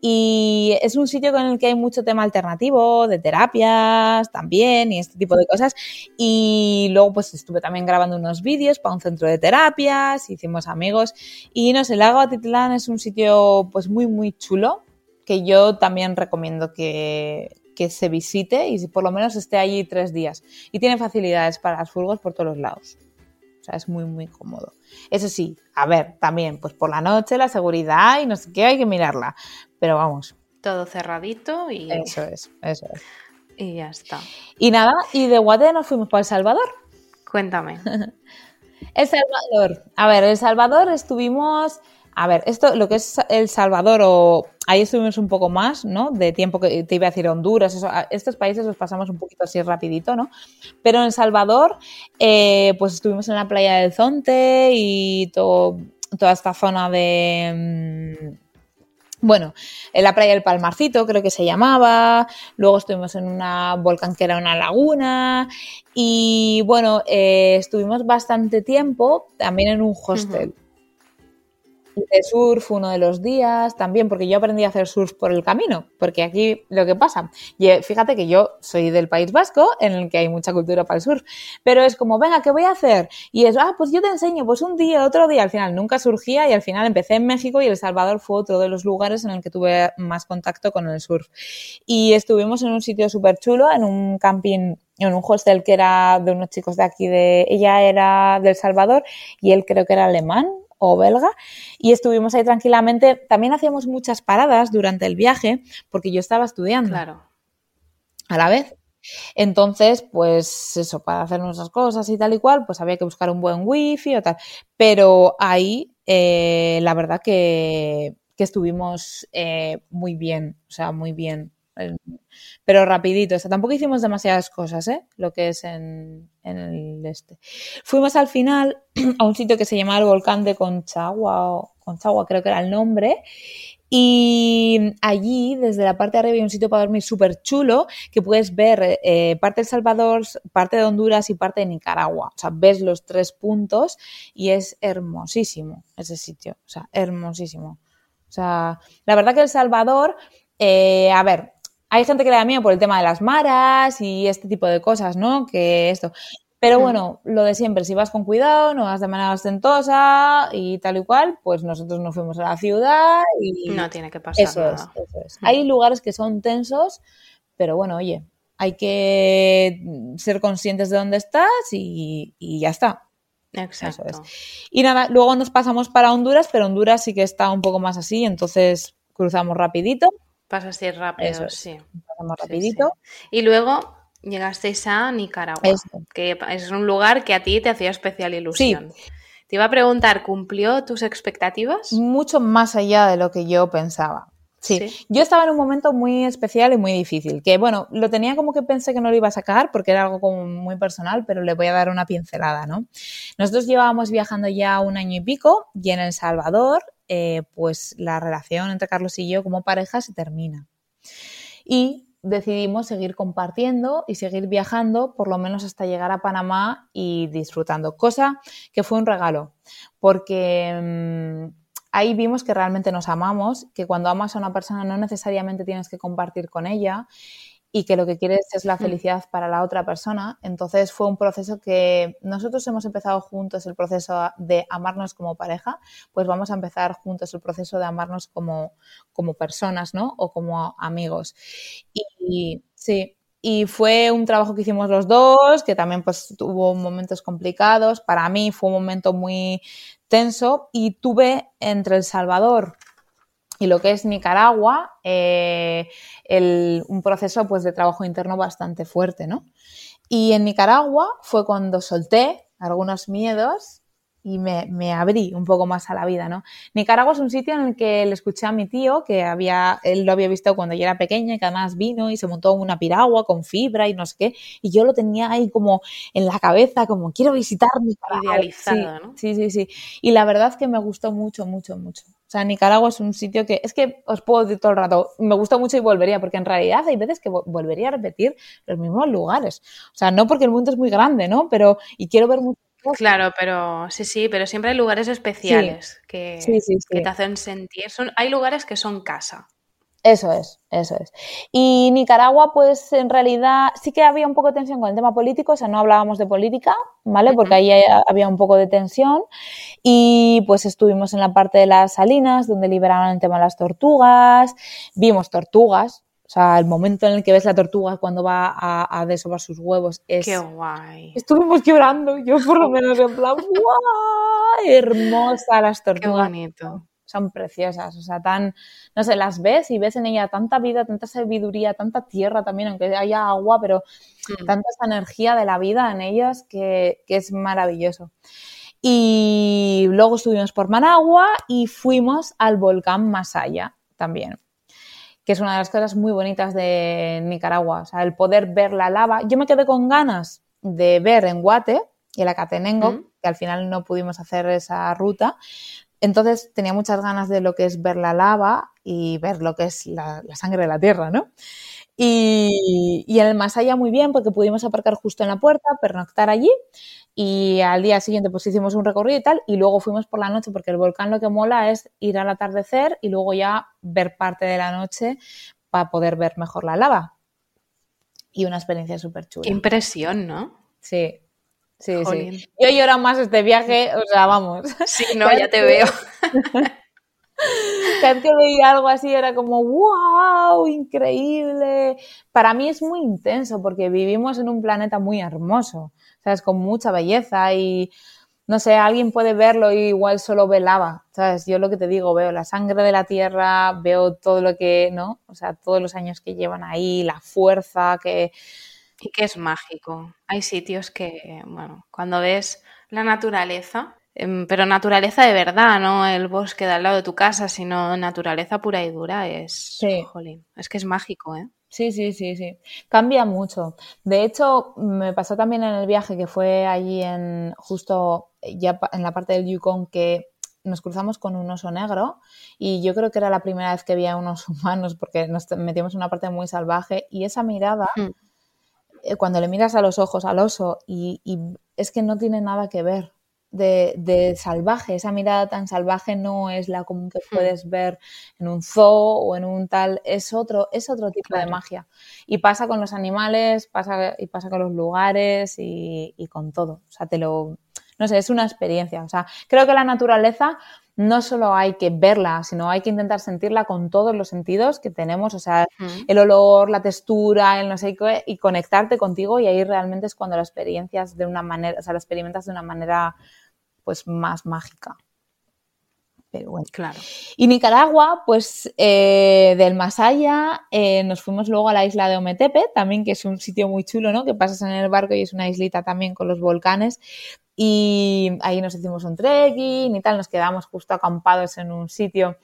y es un sitio con el que hay mucho tema alternativo, de terapias también y este tipo de cosas, y luego pues estuve también grabando unos vídeos para un centro de terapias, hicimos amigos, y no sé, el lago Atitlán es un sitio pues muy muy chulo, que yo también recomiendo que... que se visite y por lo menos esté allí tres días, y tiene facilidades para los furgos por todos los lados. O sea, es muy, muy cómodo. Eso sí, a ver, también, pues por la noche, la seguridad y no sé qué, hay que mirarla. Pero vamos. Todo cerradito y... Eso es, eso es. Y ya está. Y nada, y de Guate nos fuimos para El Salvador. Cuéntame. El Salvador. A ver, El Salvador estuvimos... A ver, esto, lo que es El Salvador o... Ahí estuvimos un poco más, ¿no? De tiempo que te iba a decir Honduras, eso, a estos países los pasamos un poquito así rapidito, ¿no? Pero en El Salvador, eh, pues estuvimos en la playa del Zonte y todo, toda esta zona de... Bueno, en la playa del Palmarcito, creo que se llamaba. Luego estuvimos en una volcán que era una laguna. Y bueno, eh, estuvimos bastante tiempo también en un hostel. Uh-huh. De surf uno de los días también, porque yo aprendí a hacer surf por el camino, porque aquí lo que pasa, y fíjate que yo soy del País Vasco, en el que hay mucha cultura para el surf, pero es como, venga, ¿qué voy a hacer? Y es, ah, pues yo te enseño, pues un día, otro día, al final nunca surgía, y al final empecé en México, y El Salvador fue otro de los lugares en el que tuve más contacto con el surf, y estuvimos en un sitio súper chulo, en un camping, en un hostel que era de unos chicos de aquí, de ella era del Salvador, y él creo que era alemán o belga, y estuvimos ahí tranquilamente. También hacíamos muchas paradas durante el viaje, porque yo estaba estudiando, claro, a la vez. Entonces, pues eso, para hacer nuestras cosas y tal y cual, pues había que buscar un buen wifi o tal. Pero ahí, eh, la verdad que, que estuvimos eh, muy bien, o sea, muy bien. Pero rapidito, o sea, tampoco hicimos demasiadas cosas, ¿eh? Lo que es en, en el este. Fuimos al final a un sitio que se llamaba el volcán de Conchagua, o Conchagua creo que era el nombre, y allí desde la parte de arriba hay un sitio para dormir súper chulo que puedes ver eh, parte de El Salvador, parte de Honduras y parte de Nicaragua, o sea, ves los tres puntos y es hermosísimo ese sitio, o sea, hermosísimo. O sea, la verdad que El Salvador, eh, a ver, hay gente que le da miedo por el tema de las maras y este tipo de cosas, ¿no? Que esto. Pero bueno, lo de siempre, si vas con cuidado, no vas de manera ostentosa y tal y cual, pues nosotros nos fuimos a la ciudad y... No tiene que pasar eso nada. Es, eso es. Hay lugares que son tensos, pero bueno, oye, hay que ser conscientes de dónde estás y, y ya está. Exacto. Eso es. Y nada, luego nos pasamos para Honduras, pero Honduras sí que está un poco más así, entonces cruzamos rapidito. Pasa así rápido, es. sí. Pasamos rapidito. Sí, sí. Y luego Llegasteis a Nicaragua, Eso. que es un lugar que a ti te hacía especial ilusión. Sí. Te iba a preguntar, ¿cumplió tus expectativas? Mucho más allá de lo que yo pensaba. Sí. sí, yo estaba en un momento muy especial y muy difícil, que bueno, lo tenía como que pensé que no lo iba a sacar porque era algo como muy personal, pero le voy a dar una pincelada, ¿no? Nosotros llevábamos viajando ya un año y pico y en El Salvador, eh, pues la relación entre Carlos y yo como pareja se termina. Y decidimos seguir compartiendo y seguir viajando, por lo menos hasta llegar a Panamá y disfrutando, cosa que fue un regalo, porque... Mmm, ahí vimos que realmente nos amamos, que cuando amas a una persona no necesariamente tienes que compartir con ella y que lo que quieres es la felicidad para la otra persona. Entonces fue un proceso que nosotros hemos empezado juntos, el proceso de amarnos como pareja, pues vamos a empezar juntos el proceso de amarnos como, como personas, ¿no? O como amigos. Y, y sí... Y fue un trabajo que hicimos los dos, que también pues tuvo momentos complicados. Para mí fue un momento muy tenso y tuve entre El Salvador y lo que es Nicaragua eh, el, un proceso pues de trabajo interno bastante fuerte, ¿no? Y en Nicaragua fue cuando solté algunos miedos y me, me abrí un poco más a la vida, ¿no? Nicaragua es un sitio en el que le escuché a mi tío, que había él lo había visto cuando yo era pequeña, que además vino y se montó una piragua con fibra y no sé qué, y yo lo tenía ahí como en la cabeza, como quiero visitar Nicaragua. Idealizado, sí, ¿no? Sí, sí, sí. Y la verdad que me gustó mucho, mucho, mucho. O sea, Nicaragua es un sitio que, es que os puedo decir todo el rato, me gustó mucho y volvería, porque en realidad hay veces que volvería a repetir los mismos lugares. O sea, no porque el mundo es muy grande, ¿no? Pero, y quiero ver mucho. Claro, pero sí, sí, pero siempre hay lugares especiales sí, que, sí, sí, sí. que te hacen sentir. Son, hay lugares que son casa. Eso es, eso es. Y Nicaragua, pues en realidad sí que había un poco de tensión con el tema político, o sea, no hablábamos de política, ¿vale? Porque ahí había un poco de tensión y pues estuvimos en la parte de las salinas donde liberaban el tema de las tortugas, vimos tortugas. O sea, el momento en el que ves la tortuga cuando va a, a desovar sus huevos es... ¡Qué guay! Estuvimos llorando, yo por lo menos en plan, ¡guau! Hermosas las tortugas. ¡Qué bonito! Son preciosas, o sea, tan... No sé, las ves y ves en ella tanta vida, tanta sabiduría, tanta tierra también, aunque haya agua, pero sí. tanta esa energía de la vida en ellas que, que es maravilloso. Y luego estuvimos por Managua y fuimos al volcán Masaya también, que es una de las cosas muy bonitas de Nicaragua, o sea, el poder ver la lava. Yo me quedé con ganas de ver en Guate y el Acatenengo, uh-huh. que al final no pudimos hacer esa ruta, entonces tenía muchas ganas de lo que es ver la lava y ver lo que es la, la sangre de la tierra, ¿no? Y, y en el Masaya muy bien, porque pudimos aparcar justo en la puerta, pernoctar allí, y al día siguiente pues hicimos un recorrido y tal, y luego fuimos por la noche, porque el volcán lo que mola es ir al atardecer y luego ya ver parte de la noche para poder ver mejor la lava. Y una experiencia súper chula. Qué impresión, ¿no? Sí, sí, Jolín. sí. Yo lloro más este viaje, o sea, vamos. Sí, no, ya te veo. Cada vez que veía algo así era como ¡wow! ¡Increíble! Para mí es muy intenso porque vivimos en un planeta muy hermoso, ¿sabes? Con mucha belleza y, no sé, alguien puede verlo y igual solo ve lava, ¿sabes? Yo lo que te digo, veo la sangre de la tierra, veo todo lo que, ¿no? O sea, todos los años que llevan ahí, la fuerza que... Y que es mágico. Hay sitios que, bueno, cuando ves la naturaleza... Pero naturaleza de verdad, no el bosque de al lado de tu casa, sino naturaleza pura y dura, es sí. Jolín, es que es mágico, ¿eh? Sí, sí, sí, sí. Cambia mucho. De hecho, me pasó también en el viaje que fue allí en justo ya en la parte del Yukon que nos cruzamos con un oso negro y yo creo que era la primera vez que vi a unos humanos porque nos metimos en una parte muy salvaje y esa mirada... Mm. Cuando le miras a los ojos al oso y, y es que no tiene nada que ver. De, de salvaje, esa mirada tan salvaje no es la común que puedes ver en un zoo o en un tal, es otro, es otro tipo claro. de magia y pasa con los animales, pasa y pasa con los lugares y, y con todo, o sea, te lo, no sé, es una experiencia, o sea, creo que la naturaleza no solo hay que verla, sino hay que intentar sentirla con todos los sentidos que tenemos, o sea, uh-huh. el olor, la textura, el no sé qué, y conectarte contigo y ahí realmente es cuando la experiencias de una manera, o sea, la experimentas de una manera pues más mágica. pero bueno. Claro. Y Nicaragua, pues eh, del más allá eh, nos fuimos luego a la isla de Ometepe, también, que es un sitio muy chulo, ¿no? Que pasas en el barco y es una islita también con los volcanes. Y ahí nos hicimos un trekking y tal, nos quedamos justo acampados en un sitio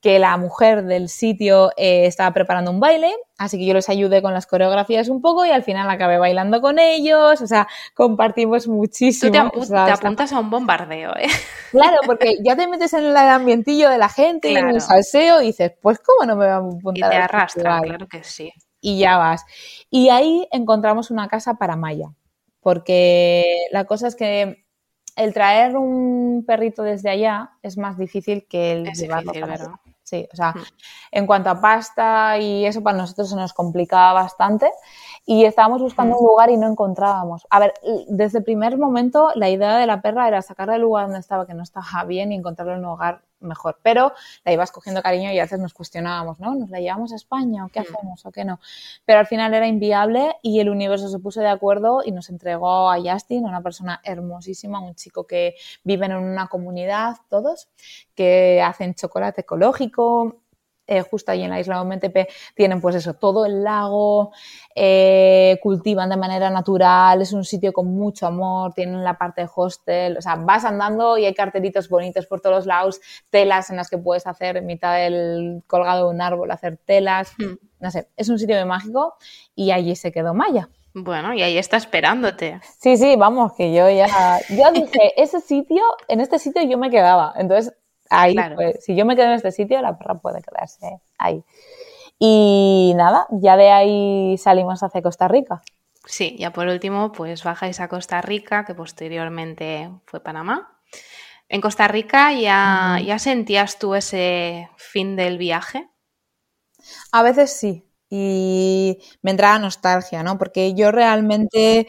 que la mujer del sitio eh, estaba preparando un baile, así que yo les ayudé con las coreografías un poco y al final acabé bailando con ellos, o sea, compartimos muchísimo. Tú te, apu- o sea, te apuntas a un bombardeo, ¿eh? Claro, porque ya te metes en el ambientillo de la gente, claro, en el salseo y dices, pues cómo no me va a apuntar. Y te arrastran, claro que sí. Y ya vas. Y ahí encontramos una casa para Maya, porque la cosa es que el traer un perrito desde allá es más difícil que el es llevarlo difícil, para allá. Sí, o sea, mm. en cuanto a pasta y eso, para nosotros se nos complicaba bastante y estábamos buscando mm. un lugar y no encontrábamos. A ver, desde el primer momento la idea de la perra era sacarla del lugar donde estaba, que no estaba bien, y encontrarle un hogar mejor, pero la ibas cogiendo cariño y a veces nos cuestionábamos, ¿no? ¿Nos la llevamos a España o qué mm. hacemos o qué no? Pero al final era inviable y el universo se puso de acuerdo y nos entregó a Justin, una persona hermosísima, un chico que viven en una comunidad todos, que hacen chocolate ecológico. Eh, justo ahí en la isla de Ometepe tienen pues eso, todo el lago, eh, cultivan de manera natural, es un sitio con mucho amor, tienen la parte de hostel, o sea, vas andando y hay carteritos bonitos por todos los lados, telas en las que puedes hacer en mitad del colgado de un árbol, hacer telas, mm. no sé, es un sitio muy mágico y allí se quedó Maya. Bueno, y ahí está esperándote. Sí, sí, vamos, que yo ya, yo dije, ese sitio, en este sitio yo me quedaba, entonces ahí, claro, pues, si yo me quedo en este sitio, la perra puede quedarse ahí. Y nada, ya de ahí salimos hacia Costa Rica. Sí, ya por último, pues bajáis a Costa Rica, que posteriormente fue Panamá. ¿En Costa Rica ya, ya sentías tú ese fin del viaje? A veces sí, y me entraba nostalgia, ¿no? Porque yo realmente...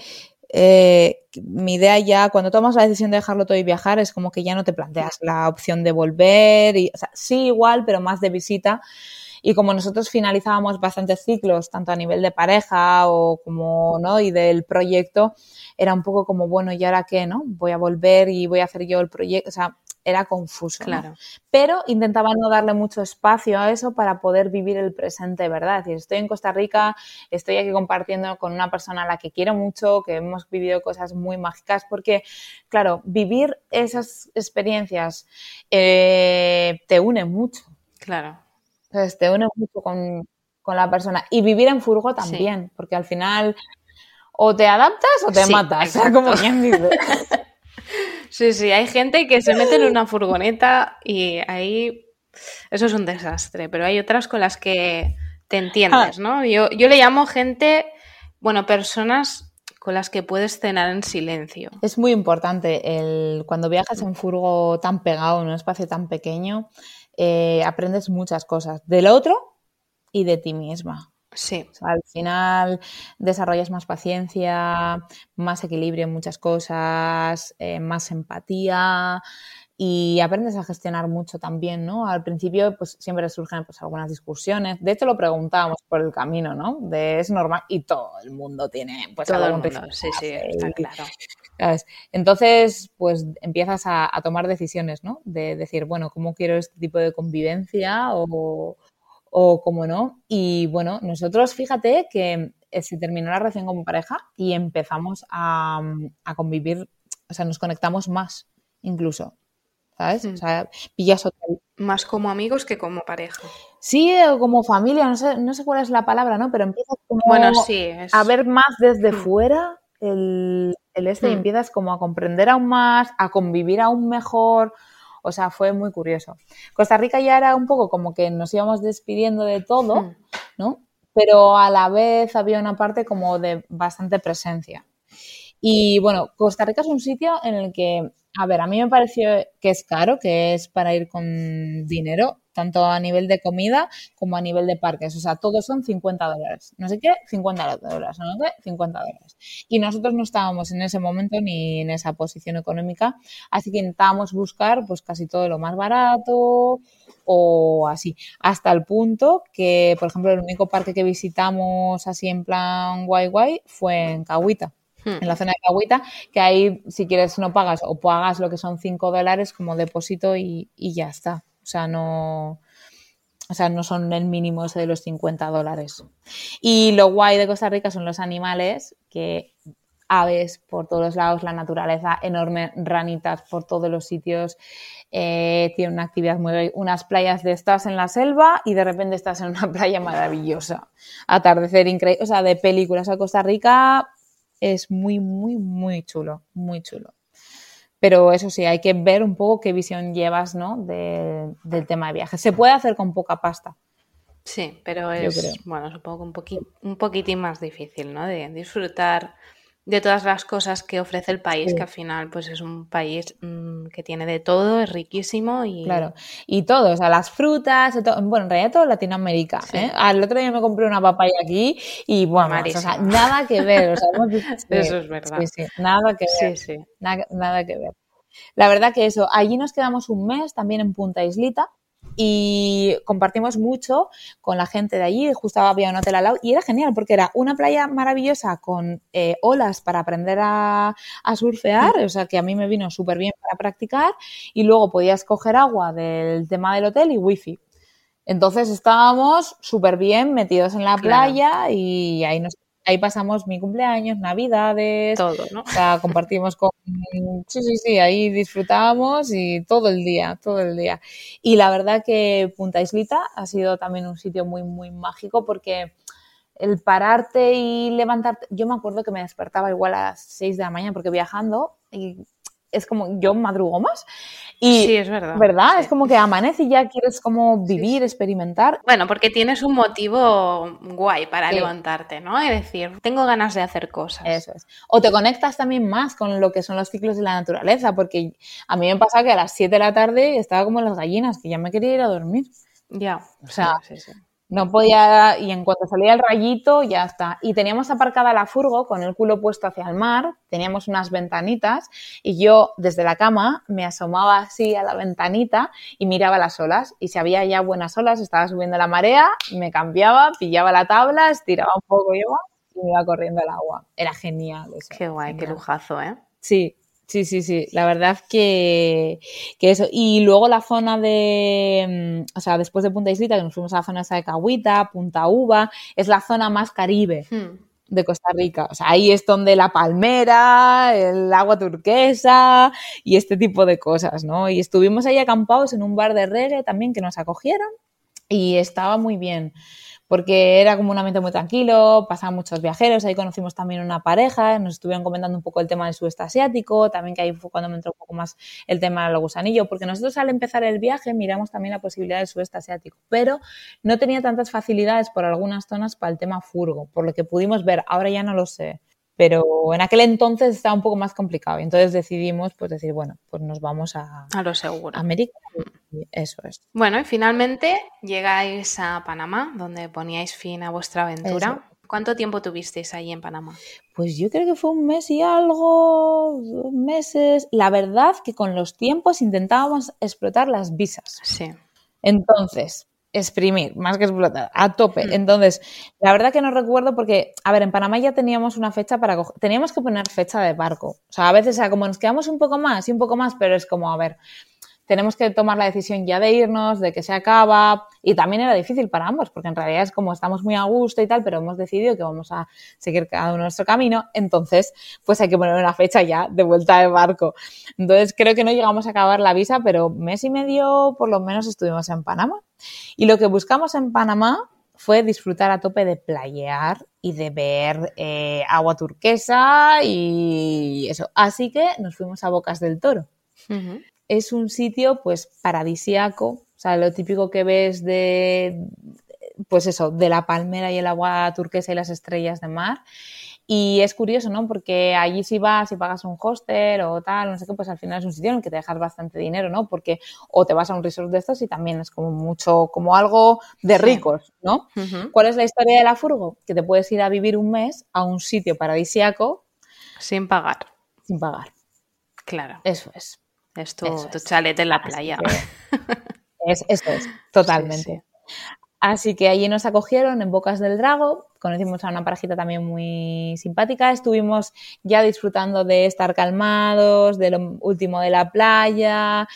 Eh, mi idea ya, cuando tomas la decisión de dejarlo todo y viajar, es como que ya no te planteas la opción de volver, y, o sea, sí igual, pero más de visita. Y como nosotros finalizábamos bastantes ciclos, tanto a nivel de pareja o como, ¿no? Y del proyecto, era un poco como, bueno, ¿y ahora qué, no? Voy a volver y voy a hacer yo el proyecto, o sea, era confuso, claro, ¿no? Pero intentaba no darle mucho espacio a eso para poder vivir el presente, ¿verdad? Es decir, estoy en Costa Rica, estoy aquí compartiendo con una persona a la que quiero mucho, que hemos vivido cosas muy mágicas, porque, claro, vivir esas experiencias eh, te une mucho. Claro. Entonces, te une mucho con, con la persona. Y vivir en furgo también, sí, porque al final o te adaptas o te sí, matas, exacto, como quien dice. Sí, sí, hay gente que se mete en una furgoneta y ahí eso es un desastre, pero hay otras con las que te entiendes, ¿no? Yo, yo le llamo gente, bueno, personas con las que puedes cenar en silencio. Es muy importante el cuando viajas en furgo tan pegado, en un espacio tan pequeño, eh, aprendes muchas cosas del otro y de ti misma. Sí. O sea, al final desarrollas más paciencia, más equilibrio en muchas cosas, eh, más empatía y aprendes a gestionar mucho también, ¿no? Al principio pues siempre surgen pues algunas discusiones. De hecho lo preguntábamos por el camino, ¿no? De es normal y todo el mundo tiene pues todo el mundo, sí, sí, está claro. ¿Sabes? Entonces pues empiezas a, a tomar decisiones, ¿no? De decir, bueno, ¿cómo quiero este tipo de convivencia o o como no? Y bueno, nosotros fíjate que se terminó la relación como pareja y empezamos a, a convivir, o sea, nos conectamos más incluso, ¿sabes? Mm. O sea, pillas otra vez. Más como amigos que como pareja. Sí, o como familia, no sé, no sé cuál es la palabra, ¿no? Pero empiezas como bueno, sí, es... a ver más desde mm. fuera el, el este mm. y empiezas como a comprender aún más, a convivir aún mejor. O sea, fue muy curioso. Costa Rica ya era un poco como que nos íbamos despidiendo de todo, ¿no? Pero a la vez había una parte como de bastante presencia. Y bueno, Costa Rica es un sitio en el que, a ver, a mí me pareció que es caro, que es para ir con dinero, tanto a nivel de comida como a nivel de parques. O sea, todos son cincuenta dólares. No sé qué, cincuenta dólares, no sé qué, cincuenta dólares. Y nosotros no estábamos en ese momento ni en esa posición económica, así que intentábamos buscar pues casi todo lo más barato o así. Hasta el punto que, por ejemplo, el único parque que visitamos así en plan guay guay fue en Cahuita. en la zona de Cahuita, que ahí si quieres no pagas o pagas lo que son cinco dólares como depósito y, y ya está. O sea, no, o sea, no son el mínimo ese de los cincuenta dólares. Y lo guay de Costa Rica son los animales, que aves por todos lados, la naturaleza enorme, ranitas por todos los sitios, eh, tiene una actividad muy... Unas playas de estas en la selva y de repente estás en una playa maravillosa. Atardecer increíble, o sea, de películas a Costa Rica... Es muy, muy, muy chulo, muy chulo. Pero eso sí, hay que ver un poco qué visión llevas, ¿no? De, del tema de viaje. Se puede hacer con poca pasta. Sí, pero es, bueno, supongo que un, poqu un poquitín más difícil, ¿no? De disfrutar de todas las cosas que ofrece el país, sí. Que al final pues es un país mmm, que tiene de todo, es riquísimo y... Claro, y todo, o sea, las frutas, todo, bueno, en realidad todo Latinoamérica, sí. ¿eh? Al otro día me compré una papaya aquí y, bueno, o sea, nada que ver, o sea, hemos visto... Sí, eso es verdad. Sí, sí, nada que ver, sí, sí. Nada, nada que ver. La verdad que eso, allí nos quedamos un mes también en Punta Islita, y compartimos mucho con la gente de allí, justo había un hotel al lado y era genial porque era una playa maravillosa con eh, olas para aprender a, a surfear, o sea que a mí me vino súper bien para practicar y luego podías coger agua del tema del hotel y wifi. Entonces estábamos súper bien metidos en la playa, claro. Y ahí nos... Ahí pasamos mi cumpleaños, navidades... Todo, ¿no? O sea, compartimos con... Sí, sí, sí, ahí disfrutábamos y todo el día, todo el día. Y la verdad que Punta Islita ha sido también un sitio muy, muy mágico porque el pararte y levantarte... Yo me acuerdo que me despertaba igual a las seis de la mañana porque viajando... Y... Es como, yo madrugo más. Y, sí, es verdad. ¿Verdad? Sí. Es como que amanece y ya quieres como vivir, sí. Experimentar. Bueno, porque tienes un motivo guay para sí. Levantarte, ¿no? Es decir, tengo ganas de hacer cosas. Eso es. O te conectas también más con lo que son los ciclos de la naturaleza, porque a mí me pasa que a las siete de la tarde estaba como las gallinas, que ya me quería ir a dormir. Ya. O sea, sí, sí, sí. No podía... Y en cuanto salía el rayito, ya está. Y teníamos aparcada la furgo con el culo puesto hacia el mar, teníamos unas ventanitas y yo desde la cama me asomaba así a la ventanita y miraba las olas. Y si había ya buenas olas, estaba subiendo la marea, me cambiaba, pillaba la tabla, estiraba un poco yo y me iba corriendo el agua. Era genial eso. Qué guay, genial. Qué lujazo, ¿eh? Sí. Sí, sí, sí, la verdad que, que eso. Y luego la zona de, o sea, después de Punta Islita, que nos fuimos a la zona esa de Cahuita, Punta Uva, es la zona más caribe hmm. de Costa Rica. O sea, ahí es donde la palmera, el agua turquesa y este tipo de cosas, ¿no? Y estuvimos ahí acampados en un bar de reggae también que nos acogieron y estaba muy bien. Porque era como un ambiente muy tranquilo, pasaban muchos viajeros, ahí conocimos también una pareja, nos estuvieron comentando un poco el tema del sudeste asiático, también que ahí fue cuando me entró un poco más el tema del gusanillo, porque nosotros al empezar el viaje miramos también la posibilidad del sudeste asiático, pero no tenía tantas facilidades por algunas zonas para el tema furgo, por lo que pudimos ver, ahora ya no lo sé, pero en aquel entonces estaba un poco más complicado, entonces decidimos pues decir, bueno, pues nos vamos a, a lo seguro. A América. Eso es. Bueno, y finalmente llegáis a Panamá, donde poníais fin a vuestra aventura. Eso. ¿Cuánto tiempo tuvisteis ahí en Panamá? Pues yo creo que fue un mes y algo, dos meses. La verdad que con los tiempos intentábamos explotar las visas. Sí. Entonces, exprimir, más que explotar, a tope. Mm. Entonces, la verdad que no recuerdo porque, a ver, en Panamá ya teníamos una fecha para coger, teníamos que poner fecha de barco. O sea, a veces, o sea, como nos quedamos un poco más y un poco más, pero es como, a ver... tenemos que tomar la decisión ya de irnos, de que se acaba, y también era difícil para ambos, porque en realidad es como estamos muy a gusto y tal, pero hemos decidido que vamos a seguir cada uno nuestro camino, entonces pues hay que poner una fecha ya de vuelta de barco. Entonces creo que no llegamos a acabar la visa, pero mes y medio por lo menos estuvimos en Panamá. Y lo que buscamos en Panamá fue disfrutar a tope de playear y de ver eh, agua turquesa y eso. Así que nos fuimos a Bocas del Toro. Uh-huh. Es un sitio, pues, paradisíaco, o sea, lo típico que ves de, pues eso, de la palmera y el agua turquesa y las estrellas de mar. Y es curioso, ¿no? Porque allí si vas, si pagas un hostel o tal, no sé qué, pues al final es un sitio en el que te dejas bastante dinero, ¿no? Porque o te vas a un resort de estos y también es como mucho, como algo de ricos, ¿no? Uh-huh. ¿Cuál es la historia de la furgo? Que te puedes ir a vivir un mes a un sitio paradisíaco. Sin pagar. Sin pagar. Claro. Eso es. Es tu, tu chalet en la playa. Es, eso es, totalmente. Sí, sí. Así que allí nos acogieron en Bocas del Drago, conocimos a una parejita también muy simpática, estuvimos ya disfrutando de estar calmados, de lo último de la playa,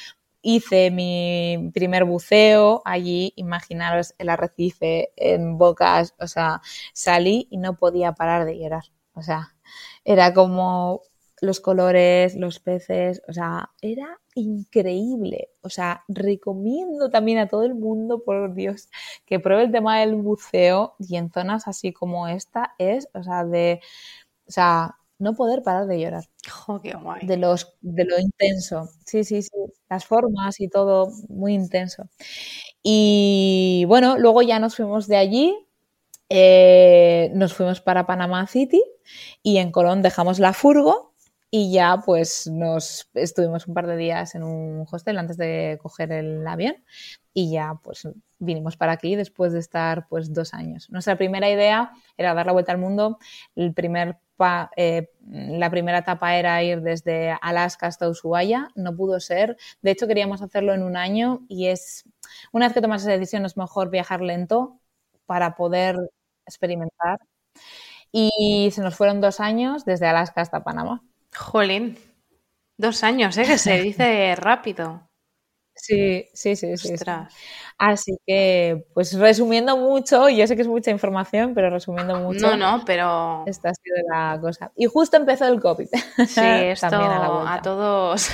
hice mi primer buceo allí, imaginaros el arrecife en bocas, o sea, salí y no podía parar de llorar, o sea, era como los colores, los peces, o sea, era increíble, o sea, recomiendo también a todo el mundo, por Dios, que pruebe el tema del buceo y en zonas así como esta es, o sea, de, o sea, no poder parar de llorar. ¡Jo, qué guay! De los, de lo intenso, sí, sí, sí, las formas y todo muy intenso. Y bueno, luego ya nos fuimos de allí, eh, nos fuimos para Panamá City y en Colón dejamos la furgo. Y ya pues nos estuvimos un par de días en un hostel antes de coger el avión y ya pues vinimos para aquí después de estar pues dos años. Nuestra primera idea era dar la vuelta al mundo. El primer pa, eh, la primera etapa era ir desde Alaska hasta Ushuaia. No pudo ser. De hecho queríamos hacerlo en un año y es, una vez que tomas esa decisión es mejor viajar lento para poder experimentar. Y se nos fueron dos años desde Alaska hasta Panamá. Jolín, dos años, ¿eh? Que se dice rápido. Sí, sí, sí, sí. Ostras. Así que, pues resumiendo mucho, yo sé que es mucha información, pero resumiendo mucho. No, no, pero... Esta ha sido la cosa. Y justo empezó el COVID. Sí, esto también a, la a todos,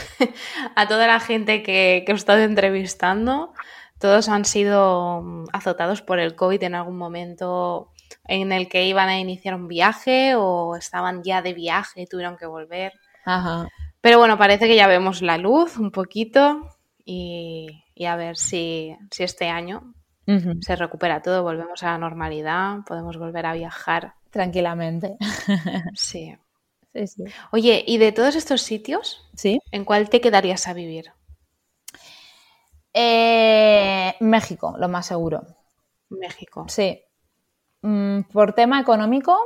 a toda la gente que, que he estado entrevistando, todos han sido azotados por el COVID en algún momento... en el que iban a iniciar un viaje o estaban ya de viaje y tuvieron que volver. Ajá. Pero bueno, parece que ya vemos la luz un poquito y, y a ver si, si este año uh-huh. se recupera todo, volvemos a la normalidad, podemos volver a viajar. Tranquilamente. Sí. Sí, sí. Oye, ¿y de todos estos sitios, ¿sí? en cuál te quedarías a vivir? Eh, México, lo más seguro. México. Sí. Por tema económico,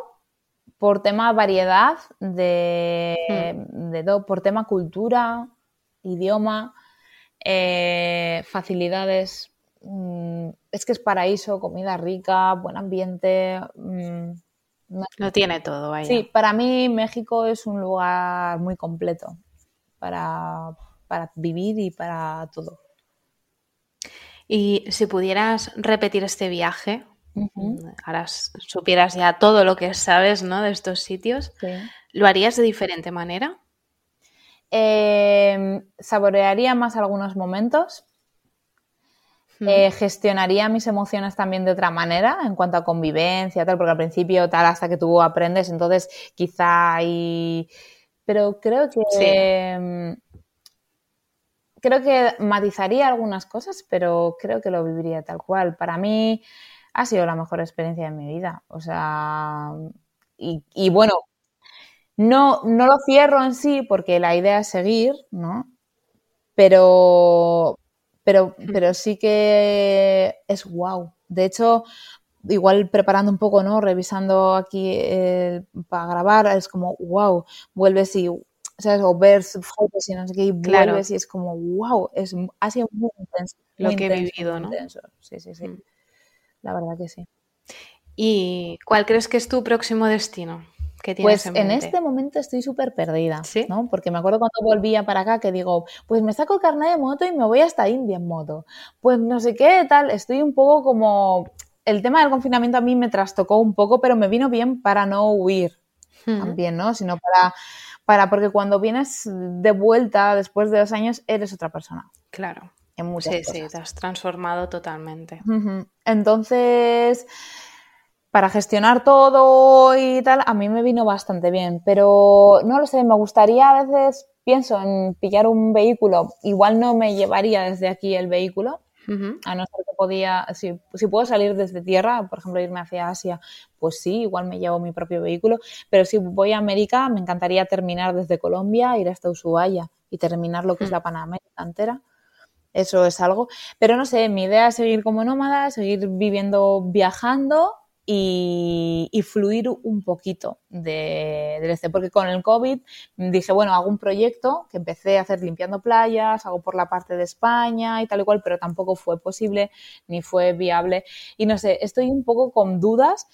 por tema variedad, de, mm. de todo, por tema cultura, idioma, eh, facilidades, mm, es que es paraíso, comida rica, buen ambiente. Mm, no, Lo tiene todo ahí. Sí, para mí México es un lugar muy completo para, para vivir y para todo. Y si pudieras repetir este viaje... Uh-huh. Ahora supieras ya todo lo que sabes, ¿no? de estos sitios, sí. ¿Lo harías de diferente manera? Eh, saborearía más algunos momentos, uh-huh. eh, gestionaría mis emociones también de otra manera en cuanto a convivencia, tal, porque al principio tal hasta que tú aprendes, entonces quizá hay... pero creo que sí. eh, creo que matizaría algunas cosas, pero creo que lo viviría tal cual. Para mí ha sido la mejor experiencia de mi vida, o sea, y, y bueno, no, no lo cierro en sí porque la idea es seguir, ¿no? Pero, pero, pero sí que es guau. De hecho, igual preparando un poco, ¿no? Revisando aquí eh, para grabar, es como guau, vuelves y, ¿sabes? O ver fotos y no sé qué, y claro. vuelves y es como guau, es, ha sido muy intenso. Lo muy que intenso, he vivido, ¿no? Intenso. Sí, sí, sí. Mm. La verdad que sí. ¿Y cuál crees que es tu próximo destino? ¿Qué tienes pues en mente? En este momento estoy súper perdida, ¿sí? ¿no? Porque me acuerdo cuando volvía para acá que digo, pues me saco el carnet de moto y me voy hasta India en moto. Pues no sé qué, tal, estoy un poco como... El tema del confinamiento a mí me trastocó un poco, pero me vino bien para no huir uh-huh. también, ¿no? Sino para, para... Porque cuando vienes de vuelta después de dos años eres otra persona. Claro. Muchas sí, cosas. Sí, te has transformado totalmente. Uh-huh. Entonces, para gestionar todo y tal, a mí me vino bastante bien, pero no lo sé, me gustaría, a veces pienso en pillar un vehículo, igual no me llevaría desde aquí el vehículo, uh-huh. a no ser que podía, si, si puedo salir desde tierra, por ejemplo, irme hacia Asia, pues sí, igual me llevo mi propio vehículo, pero si voy a América, me encantaría terminar desde Colombia, ir hasta Ushuaia y terminar lo que uh-huh. es la Panamérica entera. Eso es algo, pero no sé, mi idea es seguir como nómada, seguir viviendo, viajando y, y fluir un poquito de, del este, porque con el COVID dije, bueno, hago un proyecto que empecé a hacer limpiando playas, hago por la parte de España y tal y cual, pero tampoco fue posible ni fue viable y no sé, estoy un poco con dudas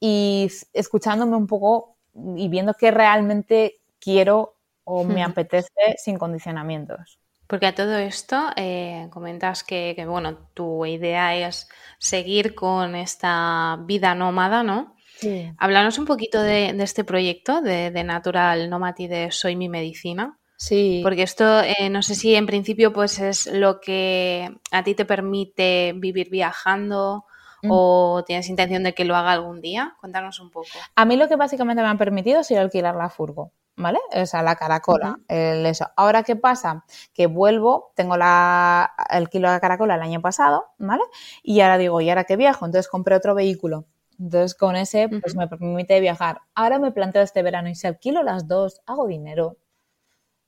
y escuchándome un poco y viendo qué realmente quiero o me apetece sin condicionamientos. Porque a todo esto eh, comentas que, que, bueno, tu idea es seguir con esta vida nómada, ¿no? Sí. Háblanos un poquito de, de este proyecto de, de Natural Nomad y de Soy Mi Medicina. Sí. Porque esto, eh, no sé si en principio pues es lo que a ti te permite vivir viajando mm. o tienes intención de que lo haga algún día. Cuéntanos un poco. A mí lo que básicamente me han permitido es ir a alquilar la furgo, ¿vale? O sea, la caracola. Uh-huh. el eso. Ahora, ¿qué pasa? Que vuelvo, tengo la, el kilo de caracola el año pasado, ¿vale? Y ahora digo, ¿y ahora qué viajo? Entonces compré otro vehículo. Entonces, con ese, pues uh-huh. me permite viajar. Ahora me planteo este verano y si alquilo las dos, hago dinero.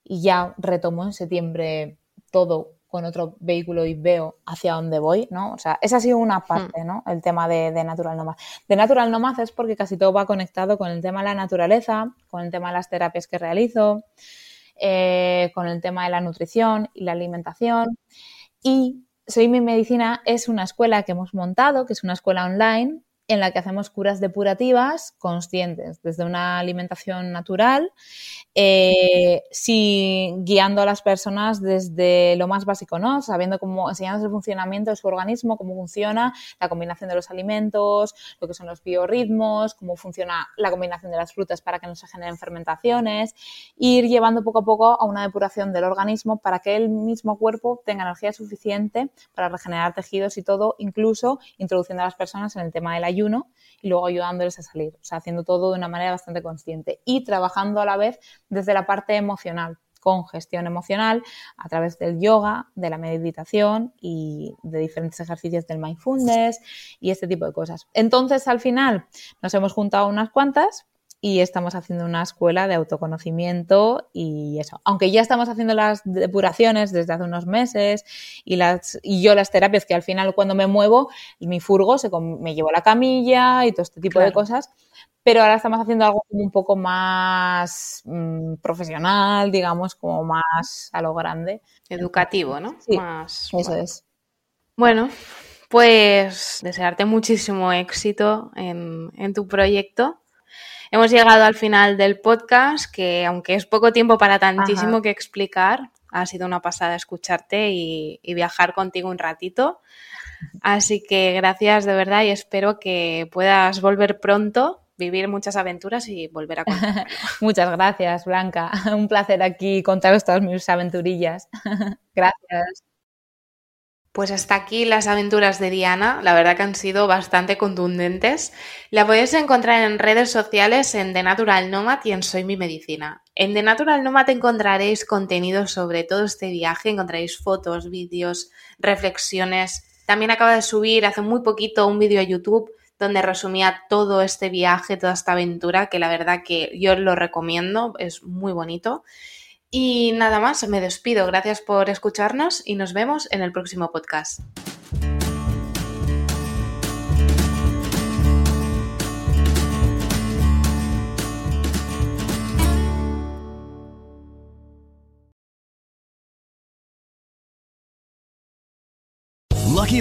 Y ya retomo en septiembre todo con otro vehículo y veo hacia dónde voy, ¿no? O sea, esa ha sido una parte, ¿no? El tema de, de Natural Nomad. De Natural Nomad es porque casi todo va conectado con el tema de la naturaleza, con el tema de las terapias que realizo, eh, con el tema de la nutrición y la alimentación. Y Soy Mi Medicina es una escuela que hemos montado, que es una escuela online, en la que hacemos curas depurativas conscientes, desde una alimentación natural, eh, si, guiando a las personas desde lo más básico, ¿no? Sabiendo cómo, enseñándoles el funcionamiento de su organismo, cómo funciona la combinación de los alimentos, lo que son los biorritmos, cómo funciona la combinación de las frutas para que no se generen fermentaciones, ir llevando poco a poco a una depuración del organismo para que el mismo cuerpo tenga energía suficiente para regenerar tejidos y todo, incluso introduciendo a las personas en el tema del ayuno y luego ayudándoles a salir, o sea, haciendo todo de una manera bastante consciente y trabajando a la vez desde la parte emocional, con gestión emocional a través del yoga, de la meditación y de diferentes ejercicios del mindfulness y este tipo de cosas. Entonces, al final, nos hemos juntado unas cuantas y estamos haciendo una escuela de autoconocimiento y eso. Aunque ya estamos haciendo las depuraciones desde hace unos meses y, las, y yo las terapias, que al final cuando me muevo, mi furgo se, me llevo la camilla y todo este tipo claro. de cosas. Pero ahora estamos haciendo algo como un poco más mmm, profesional, digamos, como más a lo grande. Educativo, ¿no? Sí, más, eso bueno. es. Bueno, pues desearte muchísimo éxito en, en tu proyecto. Hemos llegado al final del podcast, que aunque es poco tiempo para tantísimo Ajá. que explicar, ha sido una pasada escucharte y, y viajar contigo un ratito. Así que gracias de verdad y espero que puedas volver pronto, vivir muchas aventuras y volver a contarlo. Muchas gracias, Blanca. Un placer aquí contaros todas mis aventurillas. Gracias. Pues hasta aquí las aventuras de Diana, la verdad que han sido bastante contundentes. La podéis encontrar en redes sociales en The Natural Nomad y en Soy Mi Medicina. En The Natural Nomad encontraréis contenido sobre todo este viaje, encontraréis fotos, vídeos, reflexiones. También acaba de subir hace muy poquito un vídeo a YouTube donde resumía todo este viaje, toda esta aventura, que la verdad que yo lo recomiendo, es muy bonito. Y nada más, me despido. Gracias por escucharnos y nos vemos en el próximo podcast. Lucky